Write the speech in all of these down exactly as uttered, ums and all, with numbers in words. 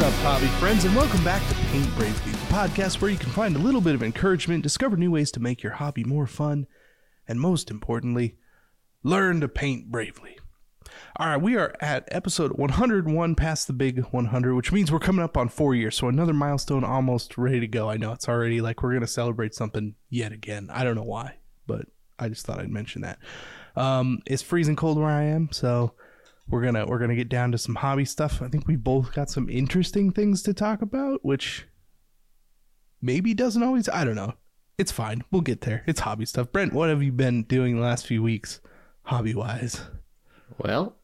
What's up, hobby friends, and welcome back to Paint Bravely, the podcast where you can find a little bit of encouragement, discover new ways to make your hobby more fun, and most importantly, learn to paint bravely. All right, we are at episode one hundred one, past the big one hundred, which means we're coming up on four years, so another milestone almost ready to go. I know it's already like we're going to celebrate something yet again. I don't know why, but I just thought I'd mention that. Um, it's freezing cold where I am, so... We're gonna we're gonna get down to some hobby stuff. I think we both got some interesting things to talk about, which maybe doesn't always. I don't know. It's fine. We'll get there. It's hobby stuff. Brent, what have you been doing the last few weeks, hobby wise? Well,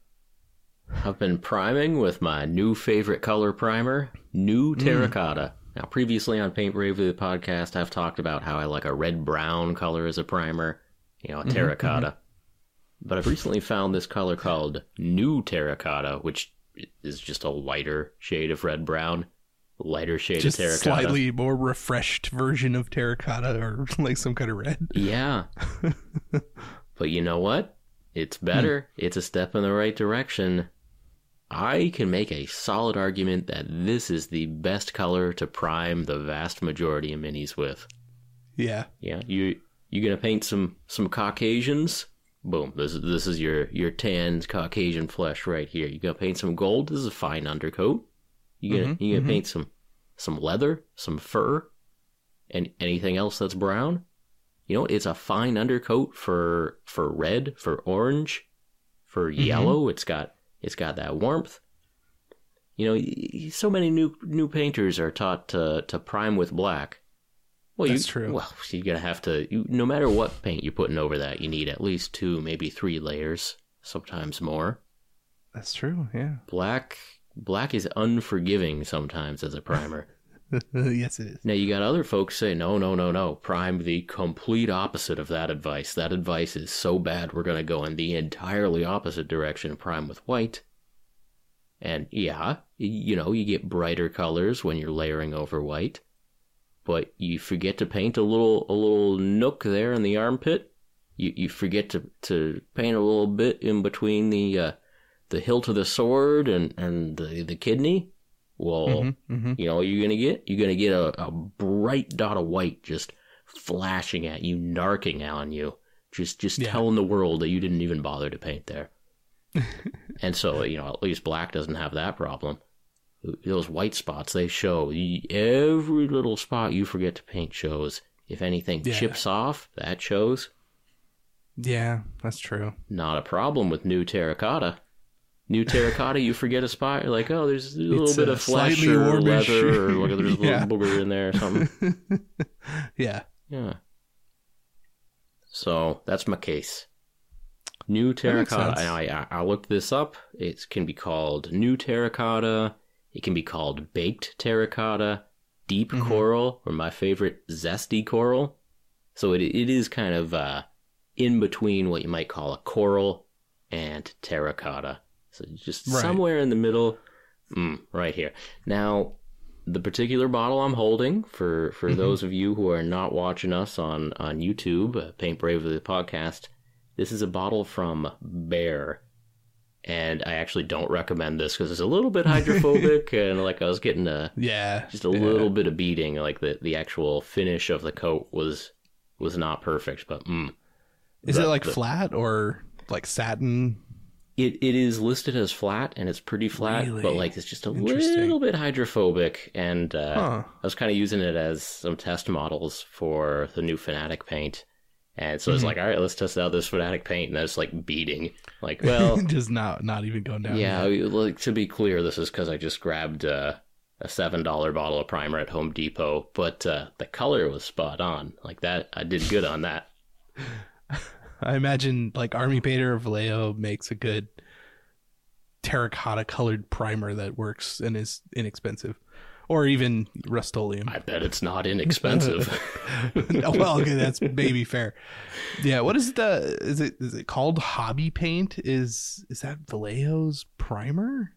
I've been priming with my new favorite color primer, New Terracotta. Mm. Now, previously on Paint Bravely the podcast, I've talked about how I like a red brown color as a primer. You know, a terracotta. Mm-hmm. But I've recently found this color called New Terracotta, which is just a lighter shade of red-brown, lighter shade just of terracotta. Just slightly more refreshed version of terracotta or like some kind of red. Yeah. But you know what? It's better. Hmm. It's a step in the right direction. I can make a solid argument that this is the best color to prime the vast majority of minis with. Yeah. Yeah. You, you going to paint some, some Caucasians? Boom, this is, this is your, your tanned Caucasian flesh right here. You're going to paint some gold. This is a fine undercoat. You're going mm-hmm, you mm-hmm. to paint some, some leather, some fur, and anything else that's brown. You know, it's a fine undercoat for for red, for orange, for mm-hmm. yellow. It's got it's got that warmth. You know, so many new new painters are taught to, to prime with black. Well, That's you, true. Well, so you're going to have to, you, no matter what paint you're putting over that, you need at least two, maybe three layers, sometimes more. That's true, yeah. Black black is unforgiving sometimes as a primer. Yes, it is. Now, you got other folks say, no, no, no, no, prime the complete opposite of that advice. That advice is so bad, we're going to go in the entirely opposite direction, prime with white. And, yeah, you know, you get brighter colors when you're layering over white. But you forget to paint a little a little nook there in the armpit. You you forget to, to paint a little bit in between the uh, the hilt of the sword and, and the, the kidney. Well, mm-hmm, mm-hmm. you know what you're gonna get? You're gonna get a, a bright dot of white just flashing at you, narking on you, just just yeah. telling the world that you didn't even bother to paint there. And so, you know, at least black doesn't have that problem. Those white spots, they show. Every little spot you forget to paint shows. If anything yeah. chips off, that shows. Yeah, that's true. Not a problem with New Terracotta. New Terracotta, you forget a spot, you're like, oh, there's a little it's bit a of flesh or warmish. Leather, or look, there's a yeah. little booger in there or something. yeah. Yeah. So, that's my case. New Terracotta. I, I, I looked this up. It can be called New Terracotta. It can be called baked terracotta, deep mm-hmm. coral, or my favorite, zesty coral. So it it is kind of uh, in between what you might call a coral and terracotta. So just right. somewhere in the middle, mm, right here. Now, the particular bottle I'm holding, for, for mm-hmm. those of you who are not watching us on, on YouTube, uh, Paint Bravely the podcast, this is a bottle from Bear. And I actually don't recommend this because it's a little bit hydrophobic, and like I was getting a yeah, just a yeah. little bit of beating. Like the, the actual finish of the coat was was not perfect, but mm, is the, it like the, flat or like satin? It it is listed as flat, and it's pretty flat, really? But like it's just a little bit hydrophobic. And uh, huh. I was kind of using it as some test models for the new Fanatic paint. And so it's mm-hmm. like, all right, let's test out this Fanatic paint. And that's like beating. Like, well. Just not, not even going down. Yeah. Like, to be clear, this is because I just grabbed uh, a seven dollar bottle of primer at Home Depot. But uh, the color was spot on. Like that, I did good on that. I imagine like Army Painter of Vallejo makes a good terracotta colored primer that works and is inexpensive. Or even Rust-Oleum. I bet it's not inexpensive. Well, okay, that's maybe fair. Yeah, what is the is it is it called Hobby Paint? Is is that Vallejo's primer?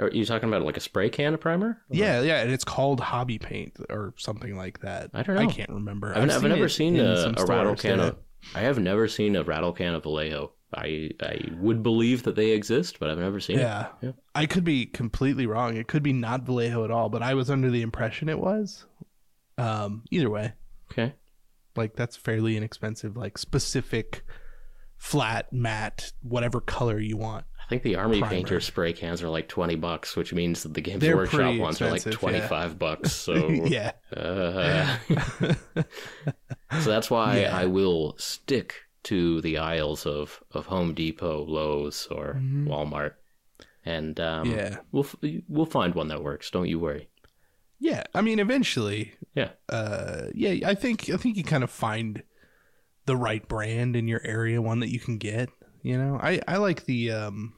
Are you talking about like a spray can of primer? Yeah, yeah, and it's called Hobby Paint or something like that. I don't know. I can't remember. I've, I've, I've seen never seen a, a rattle can of I have never seen a rattle can of Vallejo. I I would believe that they exist, but I've never seen yeah. it. Yeah, I could be completely wrong. It could be not Vallejo at all, but I was under the impression it was. Um, either way, okay. Like that's fairly inexpensive. Like specific, flat matte, whatever color you want. I think the Army Primer. Painter spray cans are like twenty bucks, which means that the Games They're Workshop ones are like twenty-five yeah. bucks. So yeah, uh, so that's why yeah. I will stick to the aisles of, of Home Depot, Lowe's, or mm-hmm. Walmart, and um, yeah, we'll we'll find one that works. Don't you worry. Yeah, I mean, eventually. Yeah. Uh, yeah, I think I think you kind of find the right brand in your area, one that you can get. You know, I, I like the um,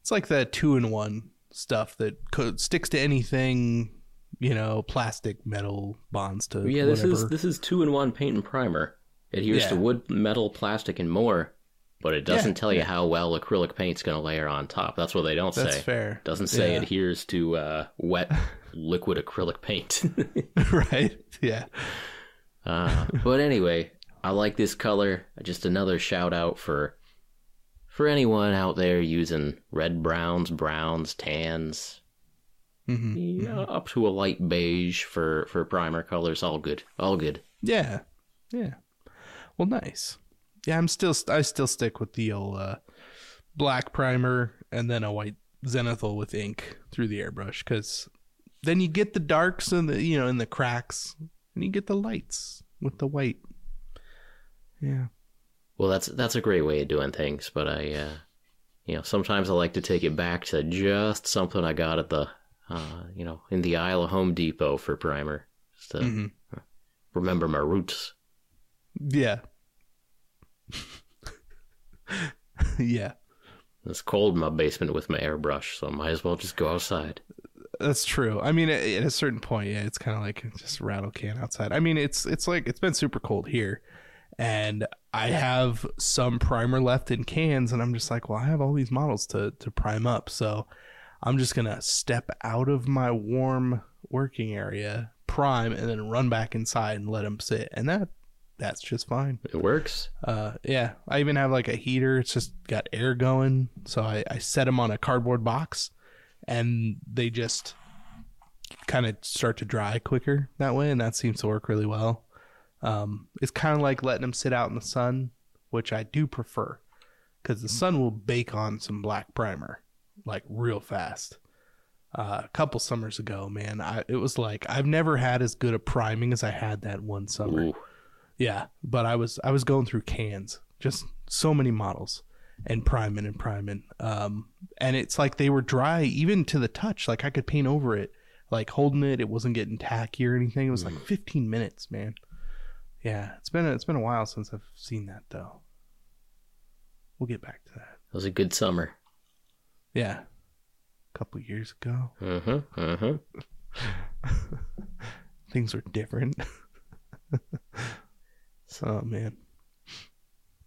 it's like the two-in-one stuff that co- sticks to anything. You know, plastic, metal, bonds to yeah. This whatever. is this is two-in-one paint and primer. It adheres yeah. to wood, metal, plastic, and more, but it doesn't yeah, tell you yeah. how well acrylic paint's going to layer on top. That's what they don't That's say. That's fair. Doesn't say yeah. adheres to uh, wet. liquid acrylic paint. Right. Yeah. Uh, but anyway, I like this color. Just another shout out for for anyone out there using red browns, browns, tans, mm-hmm. you know, up to a light beige for, for primer colors. All good. All good. Yeah. Yeah. Well, nice. Yeah, I'm still, I still stick with the old uh, black primer and then a white zenithal with ink through the airbrush because... Then you get the darks and the, you know, in the cracks, and you get the lights with the white. Yeah. Well, that's that's a great way of doing things, but I, uh, you know, sometimes I like to take it back to just something I got at the, uh, you know, in the aisle of Home Depot for primer, just to mm-hmm. remember my roots. Yeah. Yeah. It's cold in my basement with my airbrush, so I might as well just go outside. That's true. I mean, at a certain point, yeah, it's kind of like just rattle can outside. I mean, it's it's like it's been super cold here, and I have some primer left in cans, and I'm just like, well, I have all these models to to prime up, so I'm just gonna step out of my warm working area, prime, and then run back inside and let them sit, and that that's just fine. It works. Uh, yeah, I even have like a heater. It's just got air going, so I, I set them on a cardboard box. And they just kind of start to dry quicker that way, and that seems to work really well. Um, it's kind of like letting them sit out in the sun, which I do prefer, because the sun will bake on some black primer, like, real fast. Uh, a couple summers ago, man, I, it was like, I've never had as good a priming as I had that one summer. Ooh. Yeah, but I was I was going through cans, just so many models. And priming and priming. Um, and it's like they were dry even to the touch. Like I could paint over it, like holding it. It wasn't getting tacky or anything. It was like fifteen minutes, man. Yeah. It's been, a, it's been a while since I've seen that though. We'll get back to that. It was a good summer. Yeah. A couple years ago. Uh-huh. Uh-huh. Things were different. Oh man.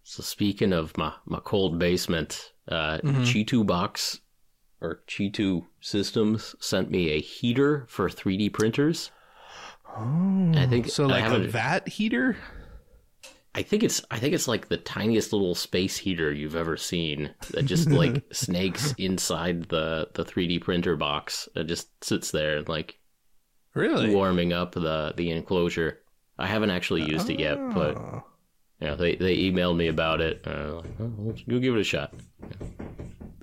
So speaking of my, my cold basement, uh, mm-hmm. Chitu Box or Chitu Systems sent me a heater for three D printers. Oh, I think so. Like a vat heater. I think it's I think it's like the tiniest little space heater you've ever seen that just like snakes inside the, the three D printer box. It just sits there like really warming up the, the enclosure. I haven't actually used oh. it yet, but. You know, they, they emailed me about it. Uh, like, oh, let's go give it a shot.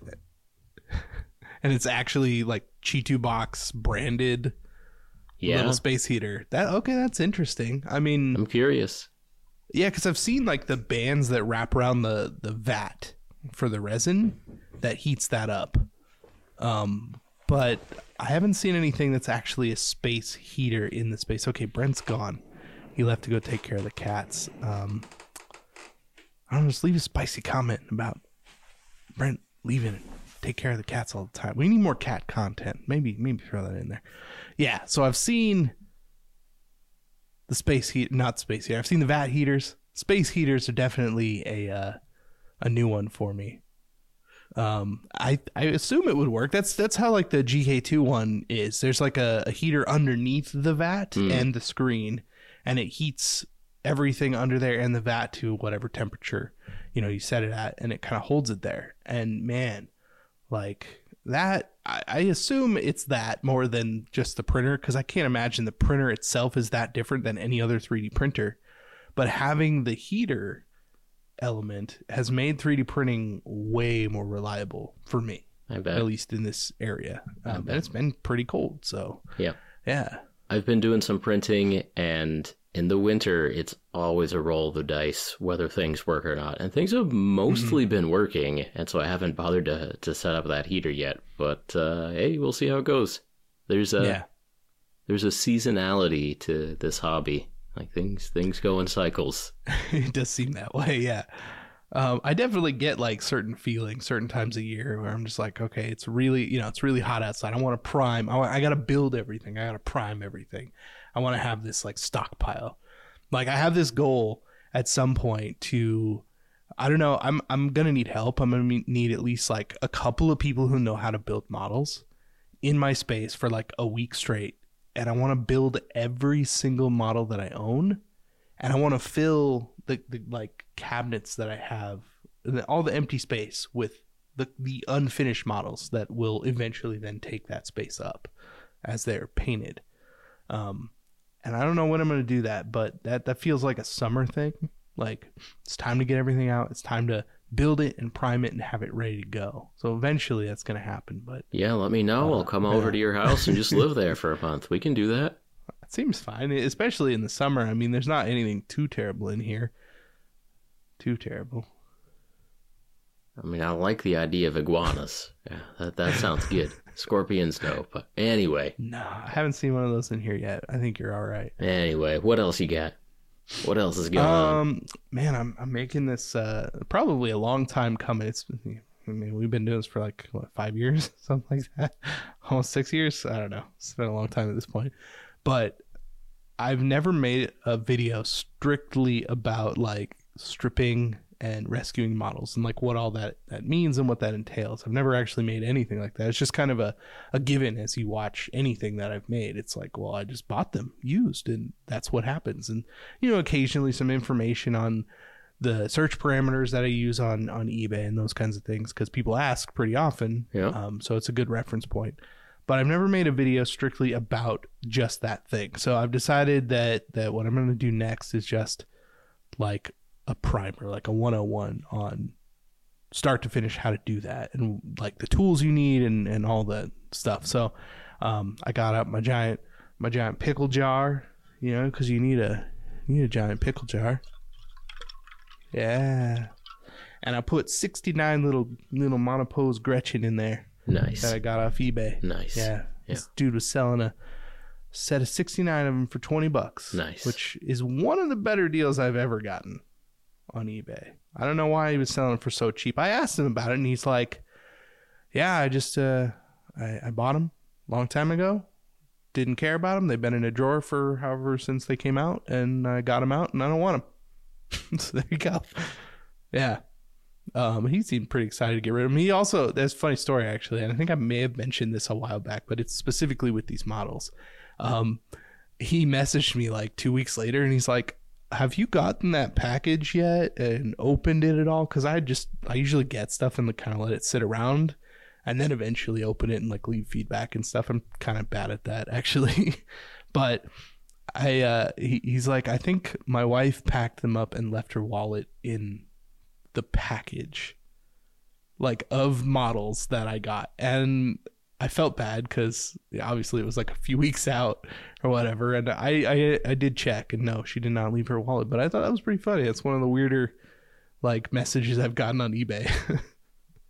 Yeah. And it's actually like Chitu Box branded yeah. little space heater. That okay, that's interesting. I mean, I'm curious. Yeah, because I've seen like the bands that wrap around the, the vat for the resin that heats that up. Um, but I haven't seen anything that's actually a space heater in the space. Okay, Brent's gone. He'll have to go take care of the cats. Um, I don't know, just leave a spicy comment about Brent leaving and take care of the cats all the time. We need more cat content. Maybe maybe throw that in there. Yeah, so I've seen the space heat, not space heater. I've seen the vat heaters. Space heaters are definitely a uh, a new one for me. Um, I I assume it would work. That's that's how like the G K two one is. There's like a, a heater underneath the vat mm. and the screen. And it heats everything under there and the vat to whatever temperature, you know, you set it at, and it kind of holds it there. And man, like that, I, I assume it's that more than just the printer, because I can't imagine the printer itself is that different than any other three D printer. But having the heater element has made three D printing way more reliable for me. I bet. At least in this area. Um, and it's been pretty cold, so. Yeah. Yeah. I've been doing some printing, and in the winter, it's always a roll of the dice whether things work or not. And things have mostly mm-hmm. been working, and so I haven't bothered to to set up that heater yet. But, uh, hey, we'll see how it goes. There's a, yeah. there's a seasonality to this hobby. Like, things things go in cycles. It does seem that way, yeah. Um, I definitely get like certain feelings, certain times a year where I'm just like, okay, it's really, you know, it's really hot outside. I want to prime. I, want, I got to build everything. I got to prime everything. I want to have this like stockpile. Like I have this goal at some point to, I don't know, I'm, I'm going to need help. I'm going to need at least like a couple of people who know how to build models in my space for like a week straight. And I want to build every single model that I own. And I want to fill the, the like cabinets that I have, all the empty space with the, the unfinished models that will eventually then take that space up as they're painted. Um, and I don't know when I'm going to do that, but that, that feels like a summer thing. Like it's time to get everything out. It's time to build it and prime it and have it ready to go. So eventually that's going to happen. But yeah, let me know. Uh, I'll come over yeah. to your house and just live there for a month. We can do that. It seems fine, especially in the summer. I mean, there's not anything too terrible in here. Too terrible. I mean, I like the idea of iguanas. Yeah, that, that sounds good. Scorpions, no. But anyway. No, I haven't seen one of those in here yet. I think you're all right. Anyway, what else you got? What else is going um, on? Man, I'm I'm making this uh, probably a long time coming. It's, I mean, we've been doing this for like, what, five years? Something like that. Almost six years? I don't know. It's been a long time at this point. But I've never made a video strictly about like stripping and rescuing models and like what all that, that means and what that entails. I've never actually made anything like that. It's just kind of a, a given as you watch anything that I've made. It's like, well, I just bought them used and that's what happens. And, you know, occasionally some information on the search parameters that I use on, on eBay and those kinds of things because people ask pretty often. Yeah. Um, so it's a good reference point. But I've never made a video strictly about just that thing. So I've decided that that what I'm going to do next is just like a primer, like a one oh one on start to finish how to do that and like the tools you need and, and all the stuff. So um, I got out my giant my giant pickle jar, you know, because you need a you need a giant pickle jar. Yeah. And I put sixty-nine little little monopose Gretchen in there. Nice. That I got off eBay. Nice. Yeah. yeah. This dude was selling a set of sixty-nine of them for twenty bucks. Nice. Which is one of the better deals I've ever gotten on eBay. I don't know why he was selling them for so cheap. I asked him about it and he's like, yeah, I just, uh, I, I bought them a long time ago. Didn't care about them. They've been in a drawer for however since they came out and I got them out and I don't want them. So there you go. Yeah. Um, he seemed pretty excited to get rid of him. He also, there's a funny story actually, and I think I may have mentioned this a while back, but it's specifically with these models. Um, he messaged me like two weeks later and he's like, have you gotten that package yet and opened it at all? Cause I just, I usually get stuff and like kind of let it sit around and then eventually open it and like leave feedback and stuff. I'm kind of bad at that actually, but I, uh, he, he's like, I think my wife packed them up and left her wallet in the package like of models that I got, and I felt bad because obviously it was like a few weeks out or whatever, and I, I I did check and no, she did not leave her wallet, but I thought that was pretty funny. It's one of the weirder like messages I've gotten on eBay.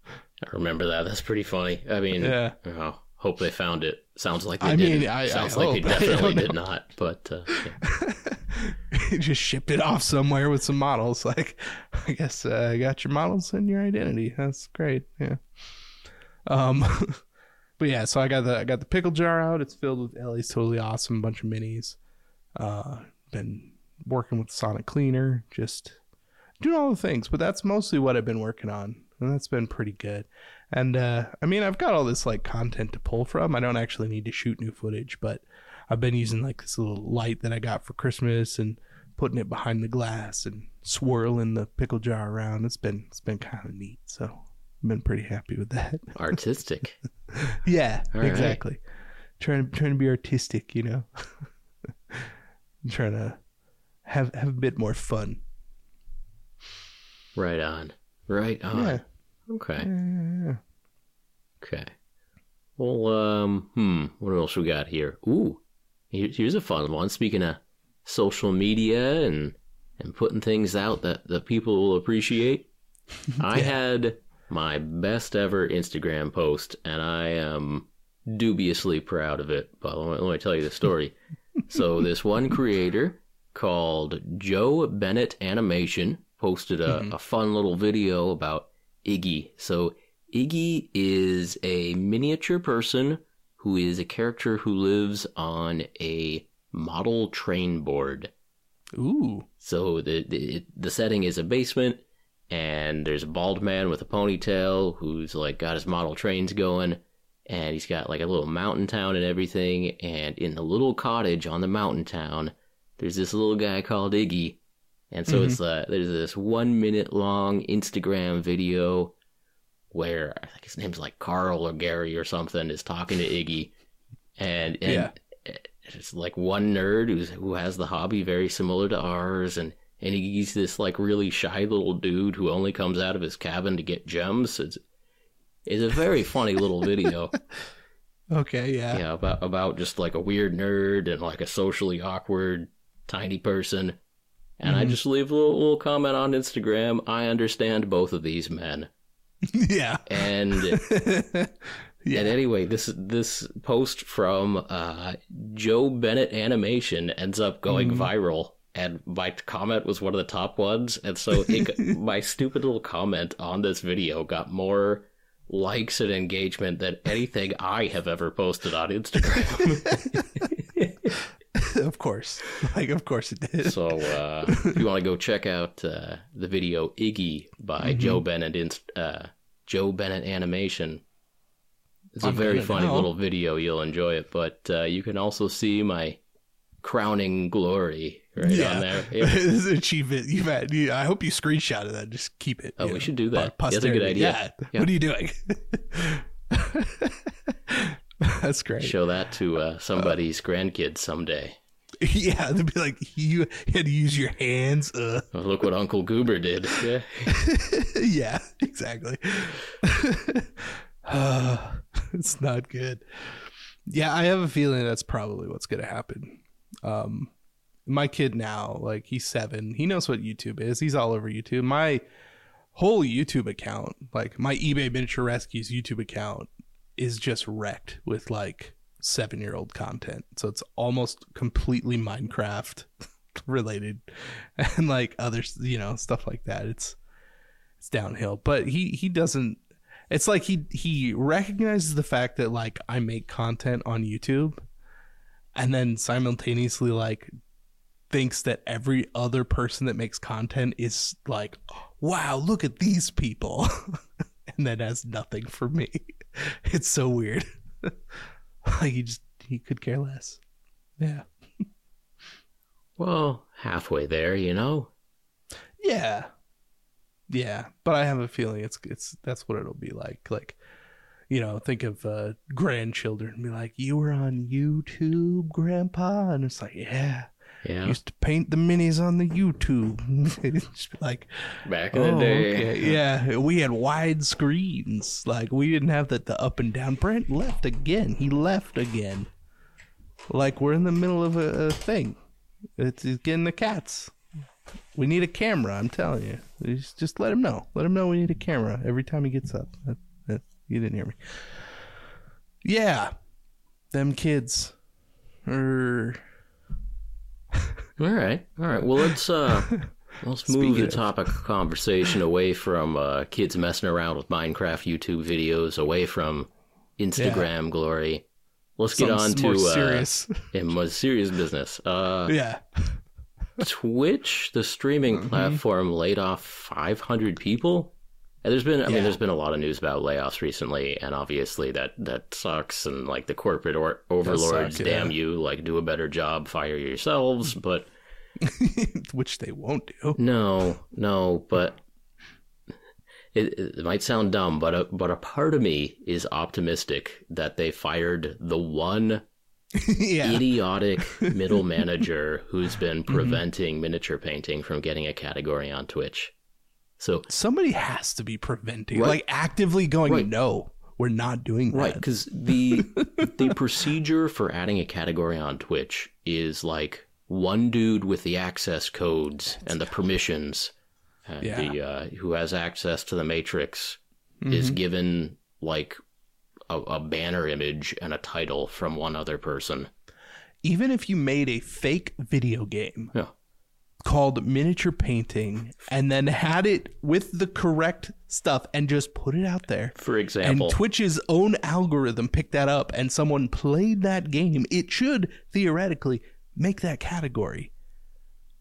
I remember that. That's pretty funny. I mean, yeah. Oh, hope they found it. Sounds like they I did. Mean, I, Sounds I like hope. They definitely did not, but uh, yeah. Just shipped it off somewhere with some models. Like, I guess uh, I got your models and your identity. That's great. Yeah. Um, but yeah, so I got the I got the pickle jar out. It's filled with Ellie's Totally Awesome, bunch of minis. Uh, been working with Sonic Cleaner, just doing all the things. But that's mostly what I've been working on, and that's been pretty good. And uh, I mean, I've got all this like content to pull from. I don't actually need to shoot new footage, but I've been using like this little light that I got for Christmas and putting it behind the glass and swirling the pickle jar around. It's been it's been kind of neat. So I've been pretty happy with that. Artistic. Yeah, all exactly. Right. Trying trying to be artistic, you know. I'm trying to have have a bit more fun. Right on. Right on. Yeah. Okay. Yeah. Okay. Well, um, hmm, what else we got here? Ooh, here's a fun one. Speaking of social media and and putting things out that, that people will appreciate, yeah. I had my best ever Instagram post, and I am dubiously proud of it. But let me, let me tell you the story. So this one creator called Joe Bennett Animation posted a, mm-hmm. a fun little video about Iggy. So Iggy is a miniature person who is a character who lives on a model train board. Ooh. So the, the the setting is a basement, and there's a bald man with a ponytail who's like got his model trains going, and he's got like a little mountain town and everything, and in the little cottage on the mountain town, there's this little guy called Iggy. And so mm-hmm. it's uh, there's this one minute long Instagram video where I think his name's like Carl or Gary or something is talking to Iggy, and, and yeah. it's like one nerd who's, who has the hobby very similar to ours, and, and Iggy's this like really shy little dude who only comes out of his cabin to get gems. It's, it's a very funny little video. Okay, yeah. Yeah, about, about just like a weird nerd and like a socially awkward tiny person. And mm-hmm. I just leave a little, little comment on Instagram. I understand both of these men. Yeah. And yeah. And anyway, this this post from uh, Joe Bennett Animation ends up going mm. viral, and my comment was one of the top ones. And so it, my stupid little comment on this video got more likes and engagement than anything I have ever posted on Instagram. Of course. Like, of course it did. So uh, if you want to go check out uh, the video Iggy by mm-hmm. Joe Bennett Inst- uh, Joe Bennett Animation, it's a I'm very funny know. little video. You'll enjoy it. But uh, you can also see my crowning glory right yeah. on there. Yeah. This is an achievement. You've had, you, I hope you screenshotted that. Just keep it. Oh, we know, should do that. That's a good idea. Yeah. Yeah. What are you doing? That's great. Show that to uh, somebody's uh, grandkids someday. Yeah, they'd be like, you had to use your hands. Uh. Oh, look what Uncle Goober did. Yeah, yeah, exactly. uh, it's not good. Yeah, I have a feeling that's probably what's going to happen. Um, my kid now, like he's seven. He knows what YouTube is. He's all over YouTube. My whole YouTube account, like my eBay Miniature Rescues YouTube account, is just wrecked with like seven-year-old content. So it's almost completely Minecraft related and like other, you know, stuff like that. It's it's downhill. But he he doesn't, it's like he he recognizes the fact that like I make content on YouTube, and then simultaneously like thinks that every other person that makes content is like, wow, look at these people. And that has nothing for me. It's so weird. Like he just he could care less. Yeah. Well, halfway there, you know. Yeah. Yeah, but I have a feeling it's it's that's what it'll be like. Like, you know, think of uh, grandchildren and be like, "You were on YouTube, Grandpa," and it's like, "Yeah." Yeah. Used to paint the minis on the YouTube. Like back in oh, the day. Okay. Yeah. We had wide screens. Like we didn't have that the up and down. Brent left again. He left again. Like we're in the middle of a, a thing. It's, it's getting the cats. We need a camera, I'm telling you. Just, just let him know. Let him know we need a camera every time he gets up. That, that, you didn't hear me. Yeah. Them kids are all right, all right. Well, let's uh, let's move Speaking the topic of conversation away from uh, kids messing around with Minecraft YouTube videos, away from Instagram yeah. glory. Let's Some get on to more serious, uh, more serious business. Uh, yeah, Twitch, the streaming mm-hmm. platform, laid off five hundred people. And there's been, I yeah. mean, there's been a lot of news about layoffs recently, and obviously that, that sucks. And like the corporate or- overlords, suck, yeah. damn you, like do a better job, fire yourselves. But Which they won't do. No, no, but it, it might sound dumb, but a, but a part of me is optimistic that they fired the one yeah. idiotic middle manager who's been preventing mm-hmm. miniature painting from getting a category on Twitch. So somebody has to be preventing, right? Like actively going, right. no, we're not doing that. Right, because the the procedure for adding a category on Twitch is like one dude with the access codes That's and the permissions, and yeah. the uh, who has access to the matrix mm-hmm. is given like a, a banner image and a title from one other person. Even if you made a fake video game. Yeah. Called miniature painting and then had it with the correct stuff and just put it out there. For example. And Twitch's own algorithm picked that up and someone played that game. It should theoretically make that category.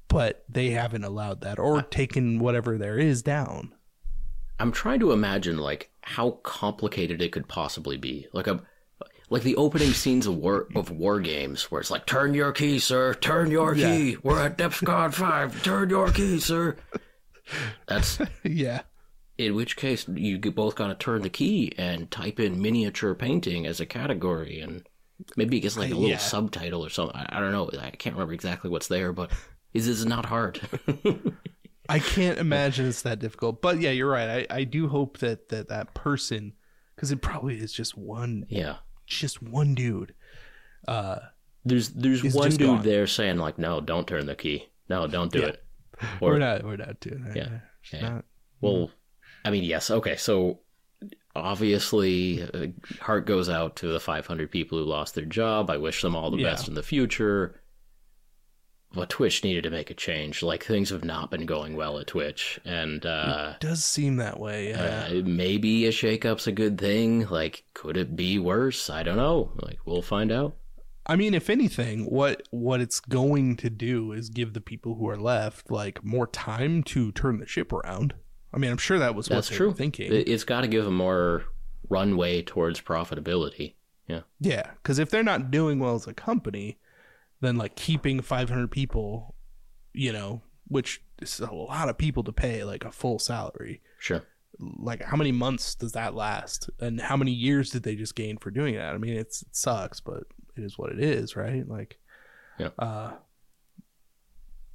But they haven't allowed that or taken whatever there is down. I'm trying to imagine like how complicated it could possibly be. Like a Like the opening scenes of war of war games, where it's like, "Turn your key, sir. Turn your yeah. key. We're at Adepticon five. Turn your key, sir." That's yeah. In which case, you both gotta turn the key and type in miniature painting as a category, and maybe it gets like a little yeah. subtitle or something. I, I don't know. I can't remember exactly what's there, but this is not hard. I can't imagine it's that difficult. But yeah, you're right. I, I do hope that that, that person, because it probably is just one. Yeah. Just one dude. Uh, there's there's one dude gone. there saying like, "No, don't turn the key. No, don't do yeah. it." Or, we're not we're not doing that. Yeah. yeah. Not, well, I mean, yes. Okay, so obviously, uh, heart goes out to the five hundred people who lost their job. I wish them all the yeah. best in the future. But Twitch needed to make a change. Like things have not been going well at Twitch, and uh, it does seem that way. Yeah. Uh, maybe a shakeup's a good thing. Like, could it be worse? I don't know. Like, we'll find out. I mean, if anything, what what it's going to do is give the people who are left like more time to turn the ship around. I mean, I'm sure that was That's what they true. were thinking. It's got to give them more runway towards profitability. Yeah, yeah. Because if they're not doing well as a company. Than like keeping five hundred people, you know, which is a lot of people to pay like a full salary. Sure. Like how many months does that last? And how many years did they just gain for doing that? I mean, it's, it sucks, but it is what it is, right? Like, yeah. Uh,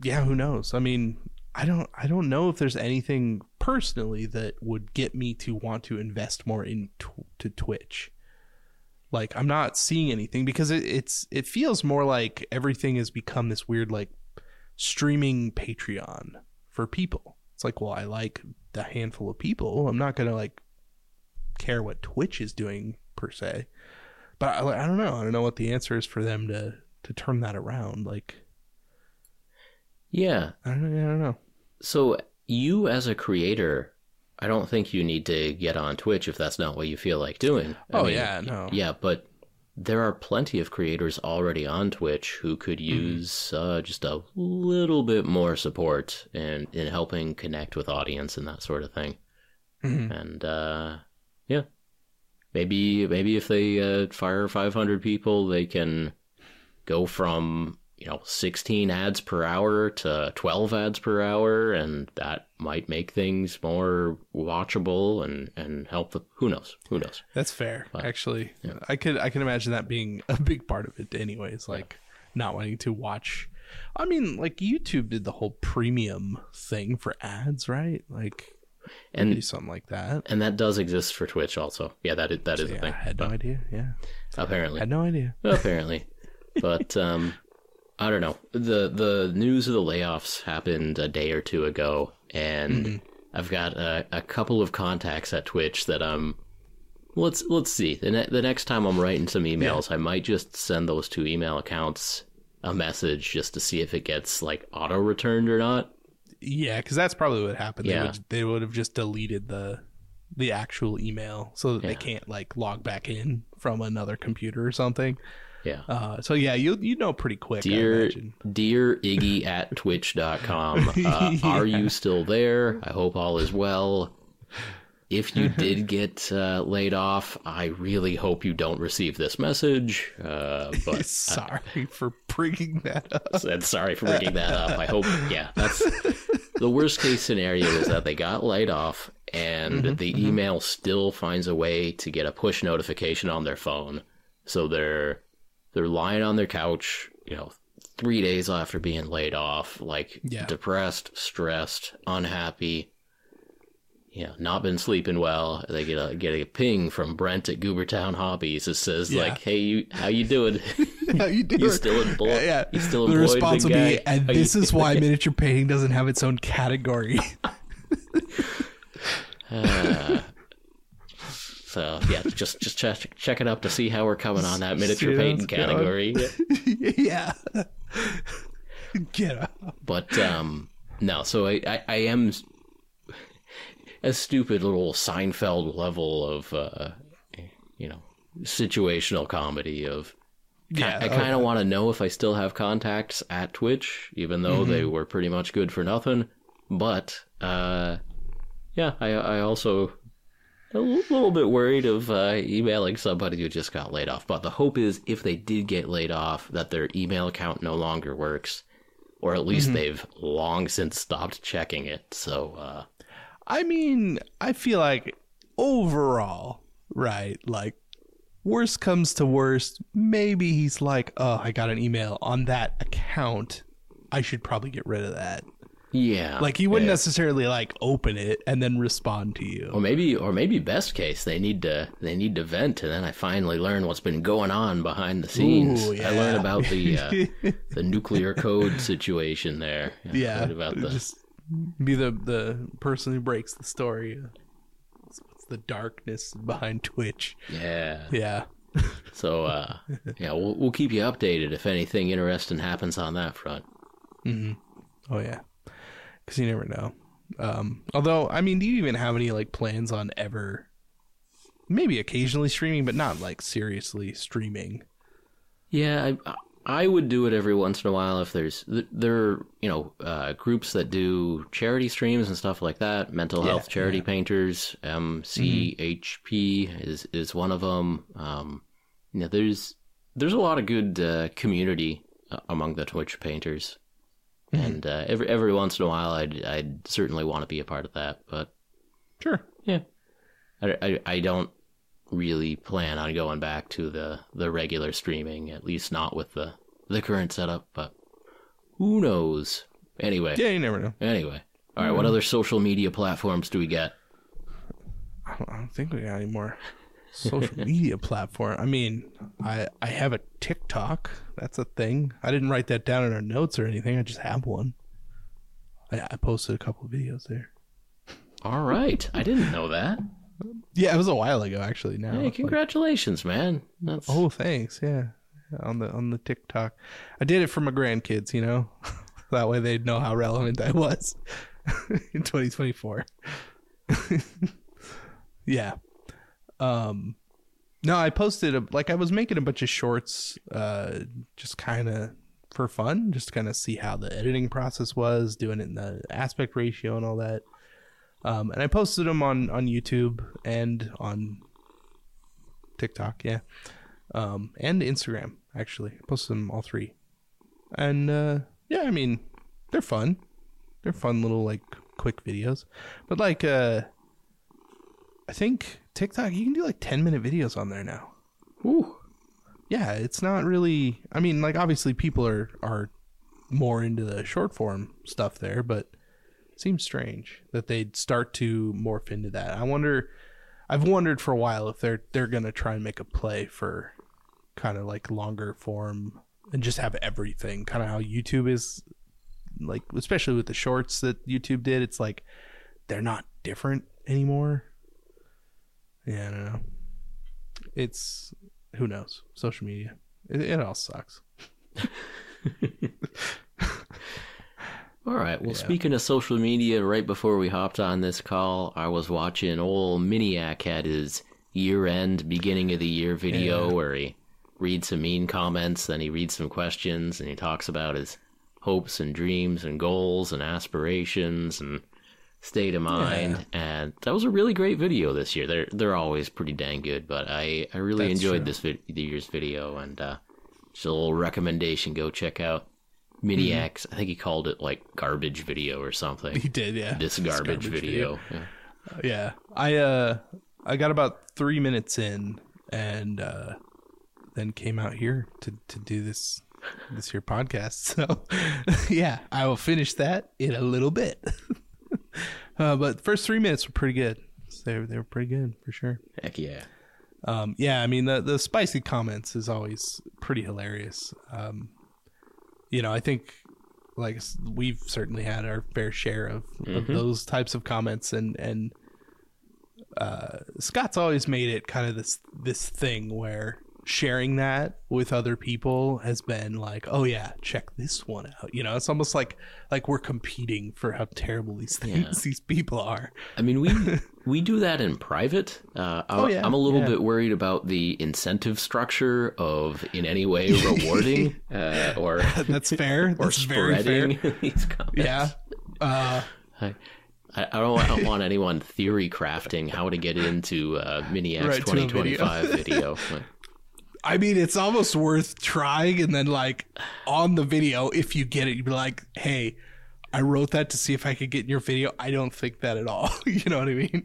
yeah, who knows? I mean, I don't, I don't know if there's anything personally that would get me to want to invest more into to Twitch. Like, I'm not seeing anything because it, it's it feels more like everything has become this weird, like, streaming Patreon for people. It's like, well, I like the handful of people. I'm not going to, like, care what Twitch is doing, per se. But I, I don't know. I don't know what the answer is for them to, to turn that around. Like, yeah. I don't, I don't know. So you as a creator... I don't think you need to get on Twitch if that's not what you feel like doing. I oh, mean, yeah, no. Yeah, but there are plenty of creators already on Twitch who could use mm-hmm. uh, just a little bit more support in, in helping connect with audience and that sort of thing. Mm-hmm. And, uh, yeah, maybe maybe if they uh, fire five hundred people, they can go from, you know, sixteen ads per hour to twelve ads per hour, and that might make things more watchable and, and help the who knows who knows. That's fair, but, actually. Yeah. I could I can imagine that being a big part of it, anyways. Like yeah. not wanting to watch. I mean, like YouTube did the whole premium thing for ads, right? Like, and do something like that. And that does exist for Twitch, also. Yeah, that is, that is yeah, a thing. I had but, no idea. Yeah, apparently, I had no idea. Apparently, but um. I don't know. The the news of the layoffs happened a day or two ago, and mm-hmm. I've got a, a couple of contacts at Twitch that um, let's let's see. The, ne- the next time I'm writing some emails, yeah. I might just send those two email accounts a message just to see if it gets like auto returned or not. Yeah, because that's probably what happened. Yeah. They would, they would have just deleted the the actual email so that yeah. they can't like log back in from another computer or something. Yeah. Uh, so, yeah, you you know pretty quick, Dear, I imagine. Dear Iggy at twitch dot com, uh, yeah. are you still there? I hope all is well. If you did get uh, laid off, I really hope you don't receive this message. Uh, but sorry I, for bringing that up. Said, sorry for bringing that up. I hope, yeah, that's the worst case scenario is that they got laid off and mm-hmm, the mm-hmm. email still finds a way to get a push notification on their phone. So they're they're lying on their couch, you know, three days after being laid off, like yeah. depressed, stressed, unhappy. Yeah, you know, not been sleeping well. They get a get a ping from Brent at Goobertown Hobbies that says yeah. like, "Hey, you, how you doing? How you doing? You still employed? Yeah, you still employed?" The response will be, "And how this you- is why miniature painting doesn't have its own category." uh, so yeah, just just check check it up to see how we're coming on that miniature painting category. Yeah, get up. But um, no, so I I, I am. A stupid little Seinfeld level of, uh, you know, situational comedy of, yeah, I, I kind of okay. want to know if I still have contacts at Twitch, even though mm-hmm. they were pretty much good for nothing. But, uh, yeah, I, I also a little bit worried of uh, emailing somebody who just got laid off. But the hope is if they did get laid off, that their email account no longer works, or at least mm-hmm. they've long since stopped checking it. So, uh, I mean, I feel like overall, right, like worst comes to worst, maybe he's like, oh, I got an email on that account. I should probably get rid of that. Yeah. Like he wouldn't yeah. necessarily like open it and then respond to you. Or maybe or maybe best case, they need to they need to vent, and then I finally learn what's been going on behind the scenes. Ooh, yeah. I learned about the uh, the nuclear code situation there. I yeah. about the just- Be the, the person who breaks the story. It's the darkness behind Twitch. Yeah. Yeah. So, uh, yeah, we'll, we'll keep you updated if anything interesting happens on that front. Mm-hmm. Oh, yeah. Because you never know. Um, although, I mean, do you even have any, like, plans on ever... Maybe occasionally streaming, but not, like, seriously streaming? Yeah, I... I... I would do it every once in a while if there's, there are, you know, uh, groups that do charity streams and stuff like that, mental yeah, health charity yeah. painters, M C H P mm-hmm. is, is one of them. Um, you know, there's, there's a lot of good uh, community among the Twitch painters. Mm-hmm. And uh, every every once in a while, I'd, I'd certainly want to be a part of that, but. Sure. Yeah. I, I, I don't. really plan on going back to the, the regular streaming, at least not with the, the current setup, but who knows? Anyway. Yeah, you never know. Anyway. All right, what know. other social media platforms do we get? I don't, I don't think we got any more social media platform. I mean, I I have a TikTok. That's a thing. I didn't write that down in our notes or anything. I just have one. I, I posted a couple of videos there. All right. I didn't know that. Yeah, it was a while ago, actually. Now, hey, congratulations, like, man! That's... Oh, thanks. Yeah, on the on the TikTok, I did it for my grandkids. You know, that way they'd know how relevant I was in twenty twenty-four. Yeah. Um, no, I posted a, like I was making a bunch of shorts, uh, just kind of for fun, just kind of see how the editing process was, doing it in the aspect ratio and all that. Um, and I posted them on, on YouTube and on TikTok, yeah, um, and Instagram, actually. I posted them all three. And, uh, yeah, I mean, they're fun. They're fun little, like, quick videos. But, like, uh, I think TikTok, you can do, like, ten-minute videos on there now. Ooh. Yeah, it's not really... I mean, like, obviously people are, are more into the short-form stuff there, but... Seems strange that they'd start to morph into that. I wonder, I've wondered for a while if they're they're gonna try and make a play for kind of like longer form and just have everything. Kind of how YouTube is, like, especially with the shorts that YouTube did. It's like they're not different anymore. Yeah, I don't know. It's who knows. Social media, it, it all sucks. All right. Well, yeah. Speaking of social media, right before we hopped on this call, I was watching old Miniac had his year-end, beginning-of-the-year video yeah. where he reads some mean comments, then he reads some questions, and he talks about his hopes and dreams and goals and aspirations and state of mind. Yeah. And that was a really great video this year. They're they're always pretty dang good, but I, I really That's enjoyed true. this vi- the year's video. And uh, just a little recommendation, go check out Miniac's. Mm-hmm. I think he called it like garbage video or something. He did, yeah. This garbage, garbage video. video. Yeah. Uh, yeah. I uh I got about three minutes in and uh, then came out here to, to do this this year podcast. So yeah, I will finish that in a little bit. Uh, but the first three minutes were pretty good. So they, were, they were pretty good for sure. Heck yeah. Um, yeah, I mean, the, the spicy comments is always pretty hilarious. Um, you know, I think like we've certainly had our fair share of, mm-hmm. of those types of comments. And, and uh, Scott's always made it kind of this this thing where sharing that with other people has been like, oh yeah, check this one out. You know, it's almost like like we're competing for how terrible these things yeah. these people are. I mean, we we do that in private. Uh, oh, yeah. I'm a little yeah. bit worried about the incentive structure of in any way rewarding uh, or that's fair or that's spreading very fair. These comments. Yeah. Uh, I, I don't, I don't want anyone theory crafting how to get into uh, Miniac's right, twenty twenty-five video. video. I mean, it's almost worth trying, and then, like, on the video, if you get it, you'd be like, hey, I wrote that to see if I could get in your video. I don't think that at all. You know what I mean?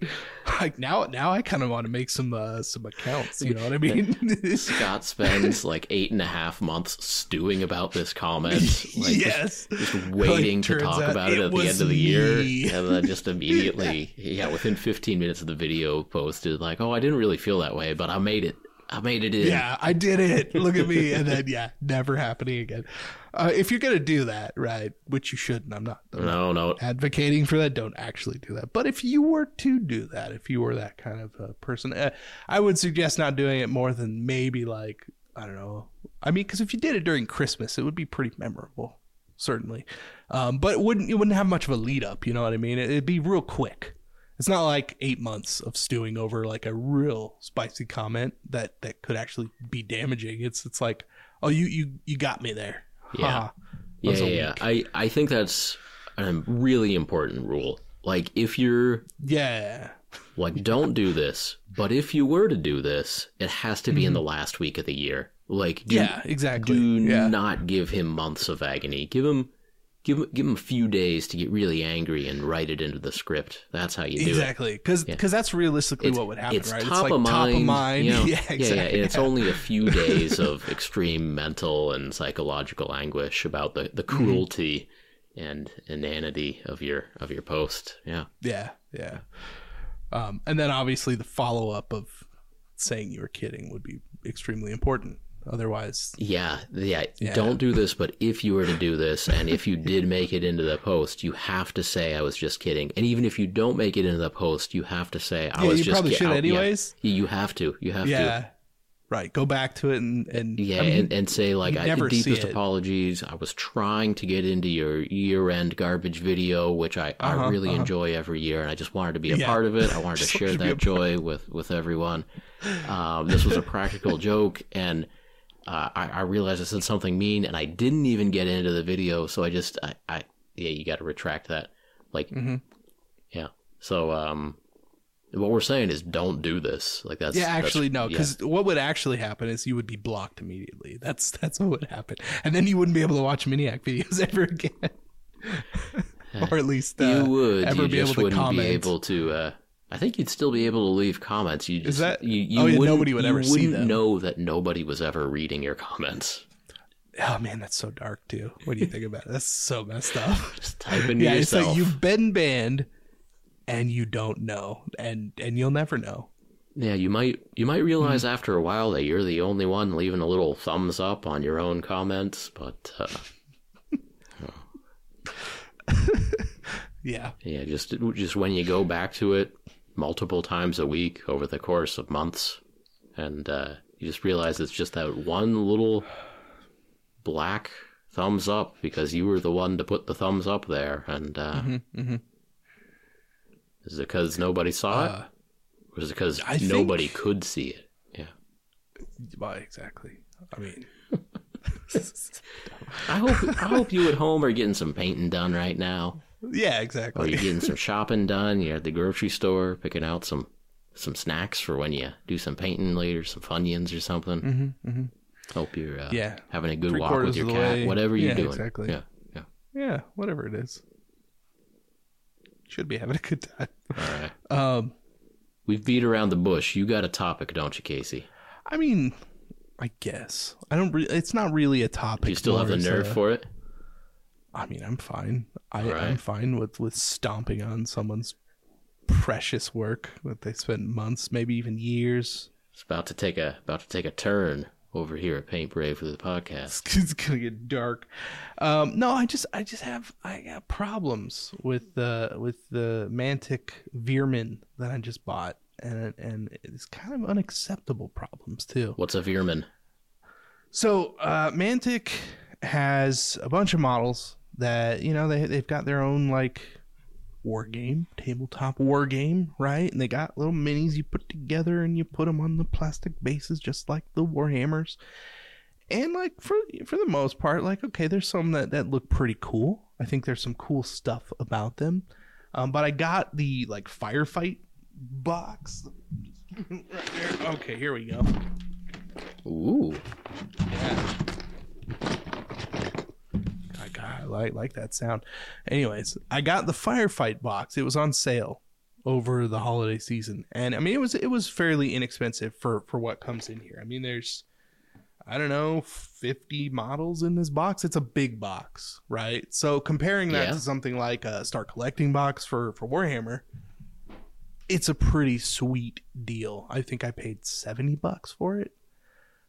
Like, now now I kind of want to make some uh, some accounts. You know what I mean? Scott spends, like, eight and a half months stewing about this comment. Like, yes. Just, just waiting like, to talk about it, it at the end of the me. year. And then just immediately, yeah. yeah, within fifteen minutes of the video posted, like, oh, I didn't really feel that way, but I made it. I made it in. Yeah, I did it. Look at me. And then, yeah, never happening again. Uh, if you're going to do that, right, which you shouldn't. I'm not, I'm no, not no. advocating for that. Don't actually do that. But if you were to do that, if you were that kind of uh, person, uh, I would suggest not doing it more than maybe like, I don't know. I mean, because if you did it during Christmas, it would be pretty memorable, certainly. Um, but it wouldn't, it wouldn't have much of a lead up. You know what I mean? It, it'd be real quick. It's not like eight months of stewing over like a real spicy comment that, that could actually be damaging. It's it's like, oh, you you, you got me there. Yeah, yeah, yeah, yeah. I, I think that's a really important rule. Like if you're yeah, like don't do this. But if you were to do this, it has to be mm-hmm. in the last week of the year. Like do, yeah, exactly. Do yeah. not give him months of agony. Give him. Give him, give him a few days to get really angry and write it into the script. That's how you do exactly. it. Exactly. Because yeah. that's realistically it's, what would happen, it's right? Top it's like of top mind, of mind. You know, yeah, exactly. Yeah, yeah. And it's only a few days of extreme mental and psychological anguish about the, the cruelty mm-hmm. and inanity of your of your post. Yeah. Yeah, yeah. Um, and then obviously the follow-up of saying you were kidding would be extremely important. Otherwise, yeah, yeah, yeah, don't do this. But if you were to do this, and if you did make it into the post, you have to say I was just kidding. And even if you don't make it into the post, you have to say I yeah, was you just. You probably ki- should, I, anyways. Yeah, you have to. You have yeah. to. Yeah, right. Go back to it and and yeah, I mean, and, and say like I the deepest apologies. I was trying to get into your year-end garbage video, which I, uh-huh, I really uh-huh. enjoy every year, and I just wanted to be a yeah. part of it. I wanted to share that joy with with everyone. Um, this was a practical joke, and. Uh, I, I realized I said something mean, and I didn't even get into the video, so I just, I, I yeah, you got to retract that. Like, mm-hmm. yeah. So, um, what we're saying is don't do this. Like, that's yeah. Actually, that's, no, because yeah. what would actually happen is you would be blocked immediately. That's that's what would happen, and then you wouldn't be able to watch Miniac videos ever again, or at least uh, you would. Ever you be just able wouldn't to comment. be able to. Uh, I think you'd still be able to leave comments. You just, Is that? You, you oh, yeah, nobody would ever see them. You wouldn't know that nobody was ever reading your comments. Oh, man, that's so dark, too. What do you think about it? That's so messed up. Just type in yeah, yourself. Yeah, it's like you've been banned, and you don't know, and, and you'll never know. Yeah, you might you might realize mm-hmm. after a while that you're the only one leaving a little thumbs up on your own comments, but... Uh, oh. Yeah. Yeah, just just when you go back to it, multiple times a week over the course of months, and uh, you just realize it's just that one little black thumbs up because you were the one to put the thumbs up there, and uh, mm-hmm, mm-hmm. is it because nobody saw uh, it, or is it because nobody think... could see it? Yeah, well, exactly. I mean, I hope I hope you at home are getting some painting done right now. Yeah, exactly. Or you're getting some shopping done. You're at the grocery store picking out some some snacks for when you do some painting later, some Funyuns or something. Mm-hmm, mm-hmm. Hope you're uh, yeah. having a good Three walk with your cat, way. Whatever you're yeah, doing. Exactly. Yeah, yeah, yeah. Whatever it is, should be having a good time. All right. Um, We've beat around the bush. You got a topic, don't you, Casey? I mean, I guess I don't. Re- it's not really a topic. You still have the nerve a, for it? I mean, I'm fine. I, right. I'm fine with, with stomping on someone's precious work that they spent months, maybe even years. It's about to take a about to take a turn over here at Paint Bravely for the podcast. It's gonna get dark. Um, no, I just I just have I got problems with uh, with the Mantic Veermyn that I just bought, and and it's kind of unacceptable problems too. What's a Veermyn? So uh, Mantic has a bunch of models that, you know, they they've got their own like war game, tabletop war game, right? And they got little minis you put together and you put them on the plastic bases just like the Warhammers. And like for for the most part, like, okay, there's some that, that look pretty cool. I think there's some cool stuff about them. Um, but I got the like firefight box. Right there. Okay, here we go. Ooh. Yeah. God, I like, like that sound. Anyways, I got the firefight box. It was on sale over the holiday season. And I mean, it was it was fairly inexpensive for, for what comes in here. I mean, there's, I don't know, fifty models in this box. It's a big box, right? So comparing that yeah. to something like a Start Collecting box for, for Warhammer, it's a pretty sweet deal. I think I paid seventy bucks for it,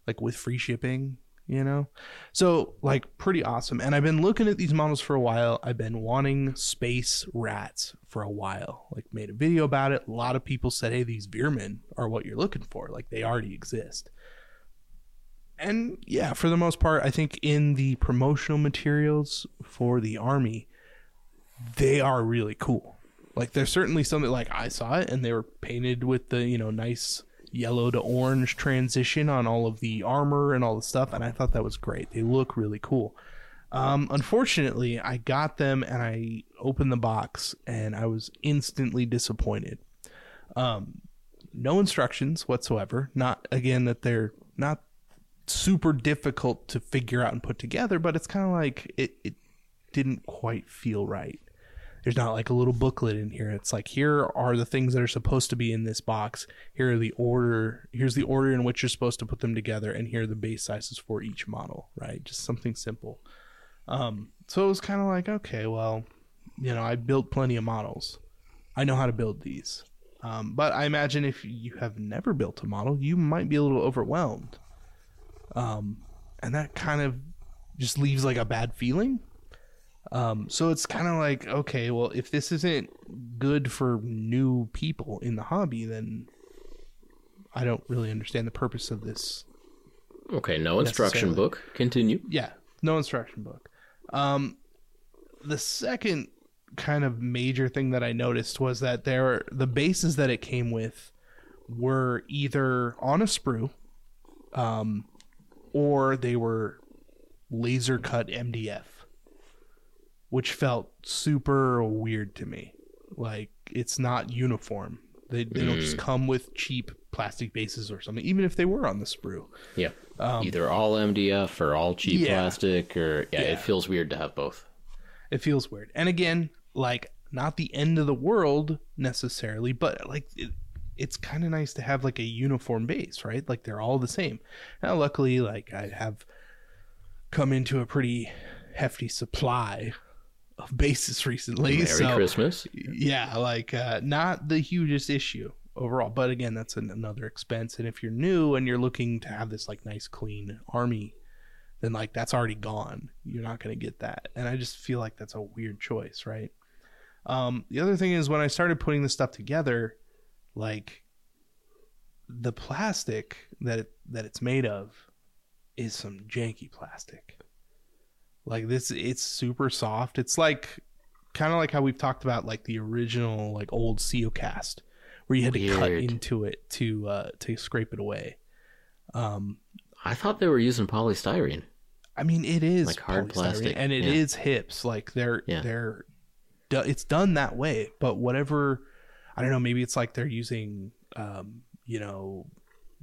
like with free shipping. You know, so like pretty awesome. And I've been looking at these models for a while. I've been wanting space rats for a while, like made a video about it. A lot of people said, hey, these Veermyn are what you're looking for. Like they already exist. And yeah, for the most part, I think in the promotional materials for the army, they are really cool. Like there's certainly something like I saw it and they were painted with the, you know, nice yellow to orange transition on all of the armor and all the stuff, and I thought that was great. They look really cool. Um, unfortunately, I got them and I opened the box and I was instantly disappointed. Um, no instructions whatsoever. Not again that they're not super difficult to figure out and put together, but it's kind of like it, it didn't quite feel right. There's not like a little booklet in here. It's like, here are the things that are supposed to be in this box. Here are the order. Here's the order in which you're supposed to put them together. And here are the base sizes for each model, right? Just something simple. Um, so it was kind of like, okay, well, you know, I built plenty of models. I know how to build these. Um, but I imagine if you have never built a model, you might be a little overwhelmed. Um, and that kind of just leaves like a bad feeling. Um, so it's kind of like, okay, well, if this isn't good for new people in the hobby, then I don't really understand the purpose of this. Okay, no instruction book. Continue. Yeah, no instruction book. Um, the second kind of major thing that I noticed was that there were, the bases that it came with were either on a sprue, um, or they were laser cut M D F. Which felt super weird to me. Like, it's not uniform. They they mm. don't just come with cheap plastic bases or something, even if they were on the sprue. Yeah. Um, Either all M D F or all cheap yeah. plastic, or... Yeah, yeah, it feels weird to have both. It feels weird. And again, like, not the end of the world, necessarily, but, like, it, it's kind of nice to have, like, a uniform base, right? Like, they're all the same. Now, luckily, like, I have come into a pretty hefty supply of bases recently. Merry so, Christmas. Yeah, like uh, not the hugest issue overall, but again, that's an, another expense. And if you're new and you're looking to have this like nice clean army, then like that's already gone. You're not going to get that. And I just feel like that's a weird choice, right? Um, the other thing is when I started putting this stuff together, like the plastic that it, that it's made of is some janky plastic. Like this, it's super soft. It's like kind of like how we've talked about like the original like old Seocast where you had Weird. to cut into it to uh, to scrape it away. Um, I thought they were using polystyrene. I mean, it is like hard plastic, and it yeah. is hips. Like they're yeah. they're do, it's done that way, but whatever, I don't know, maybe it's like they're using, um, you know,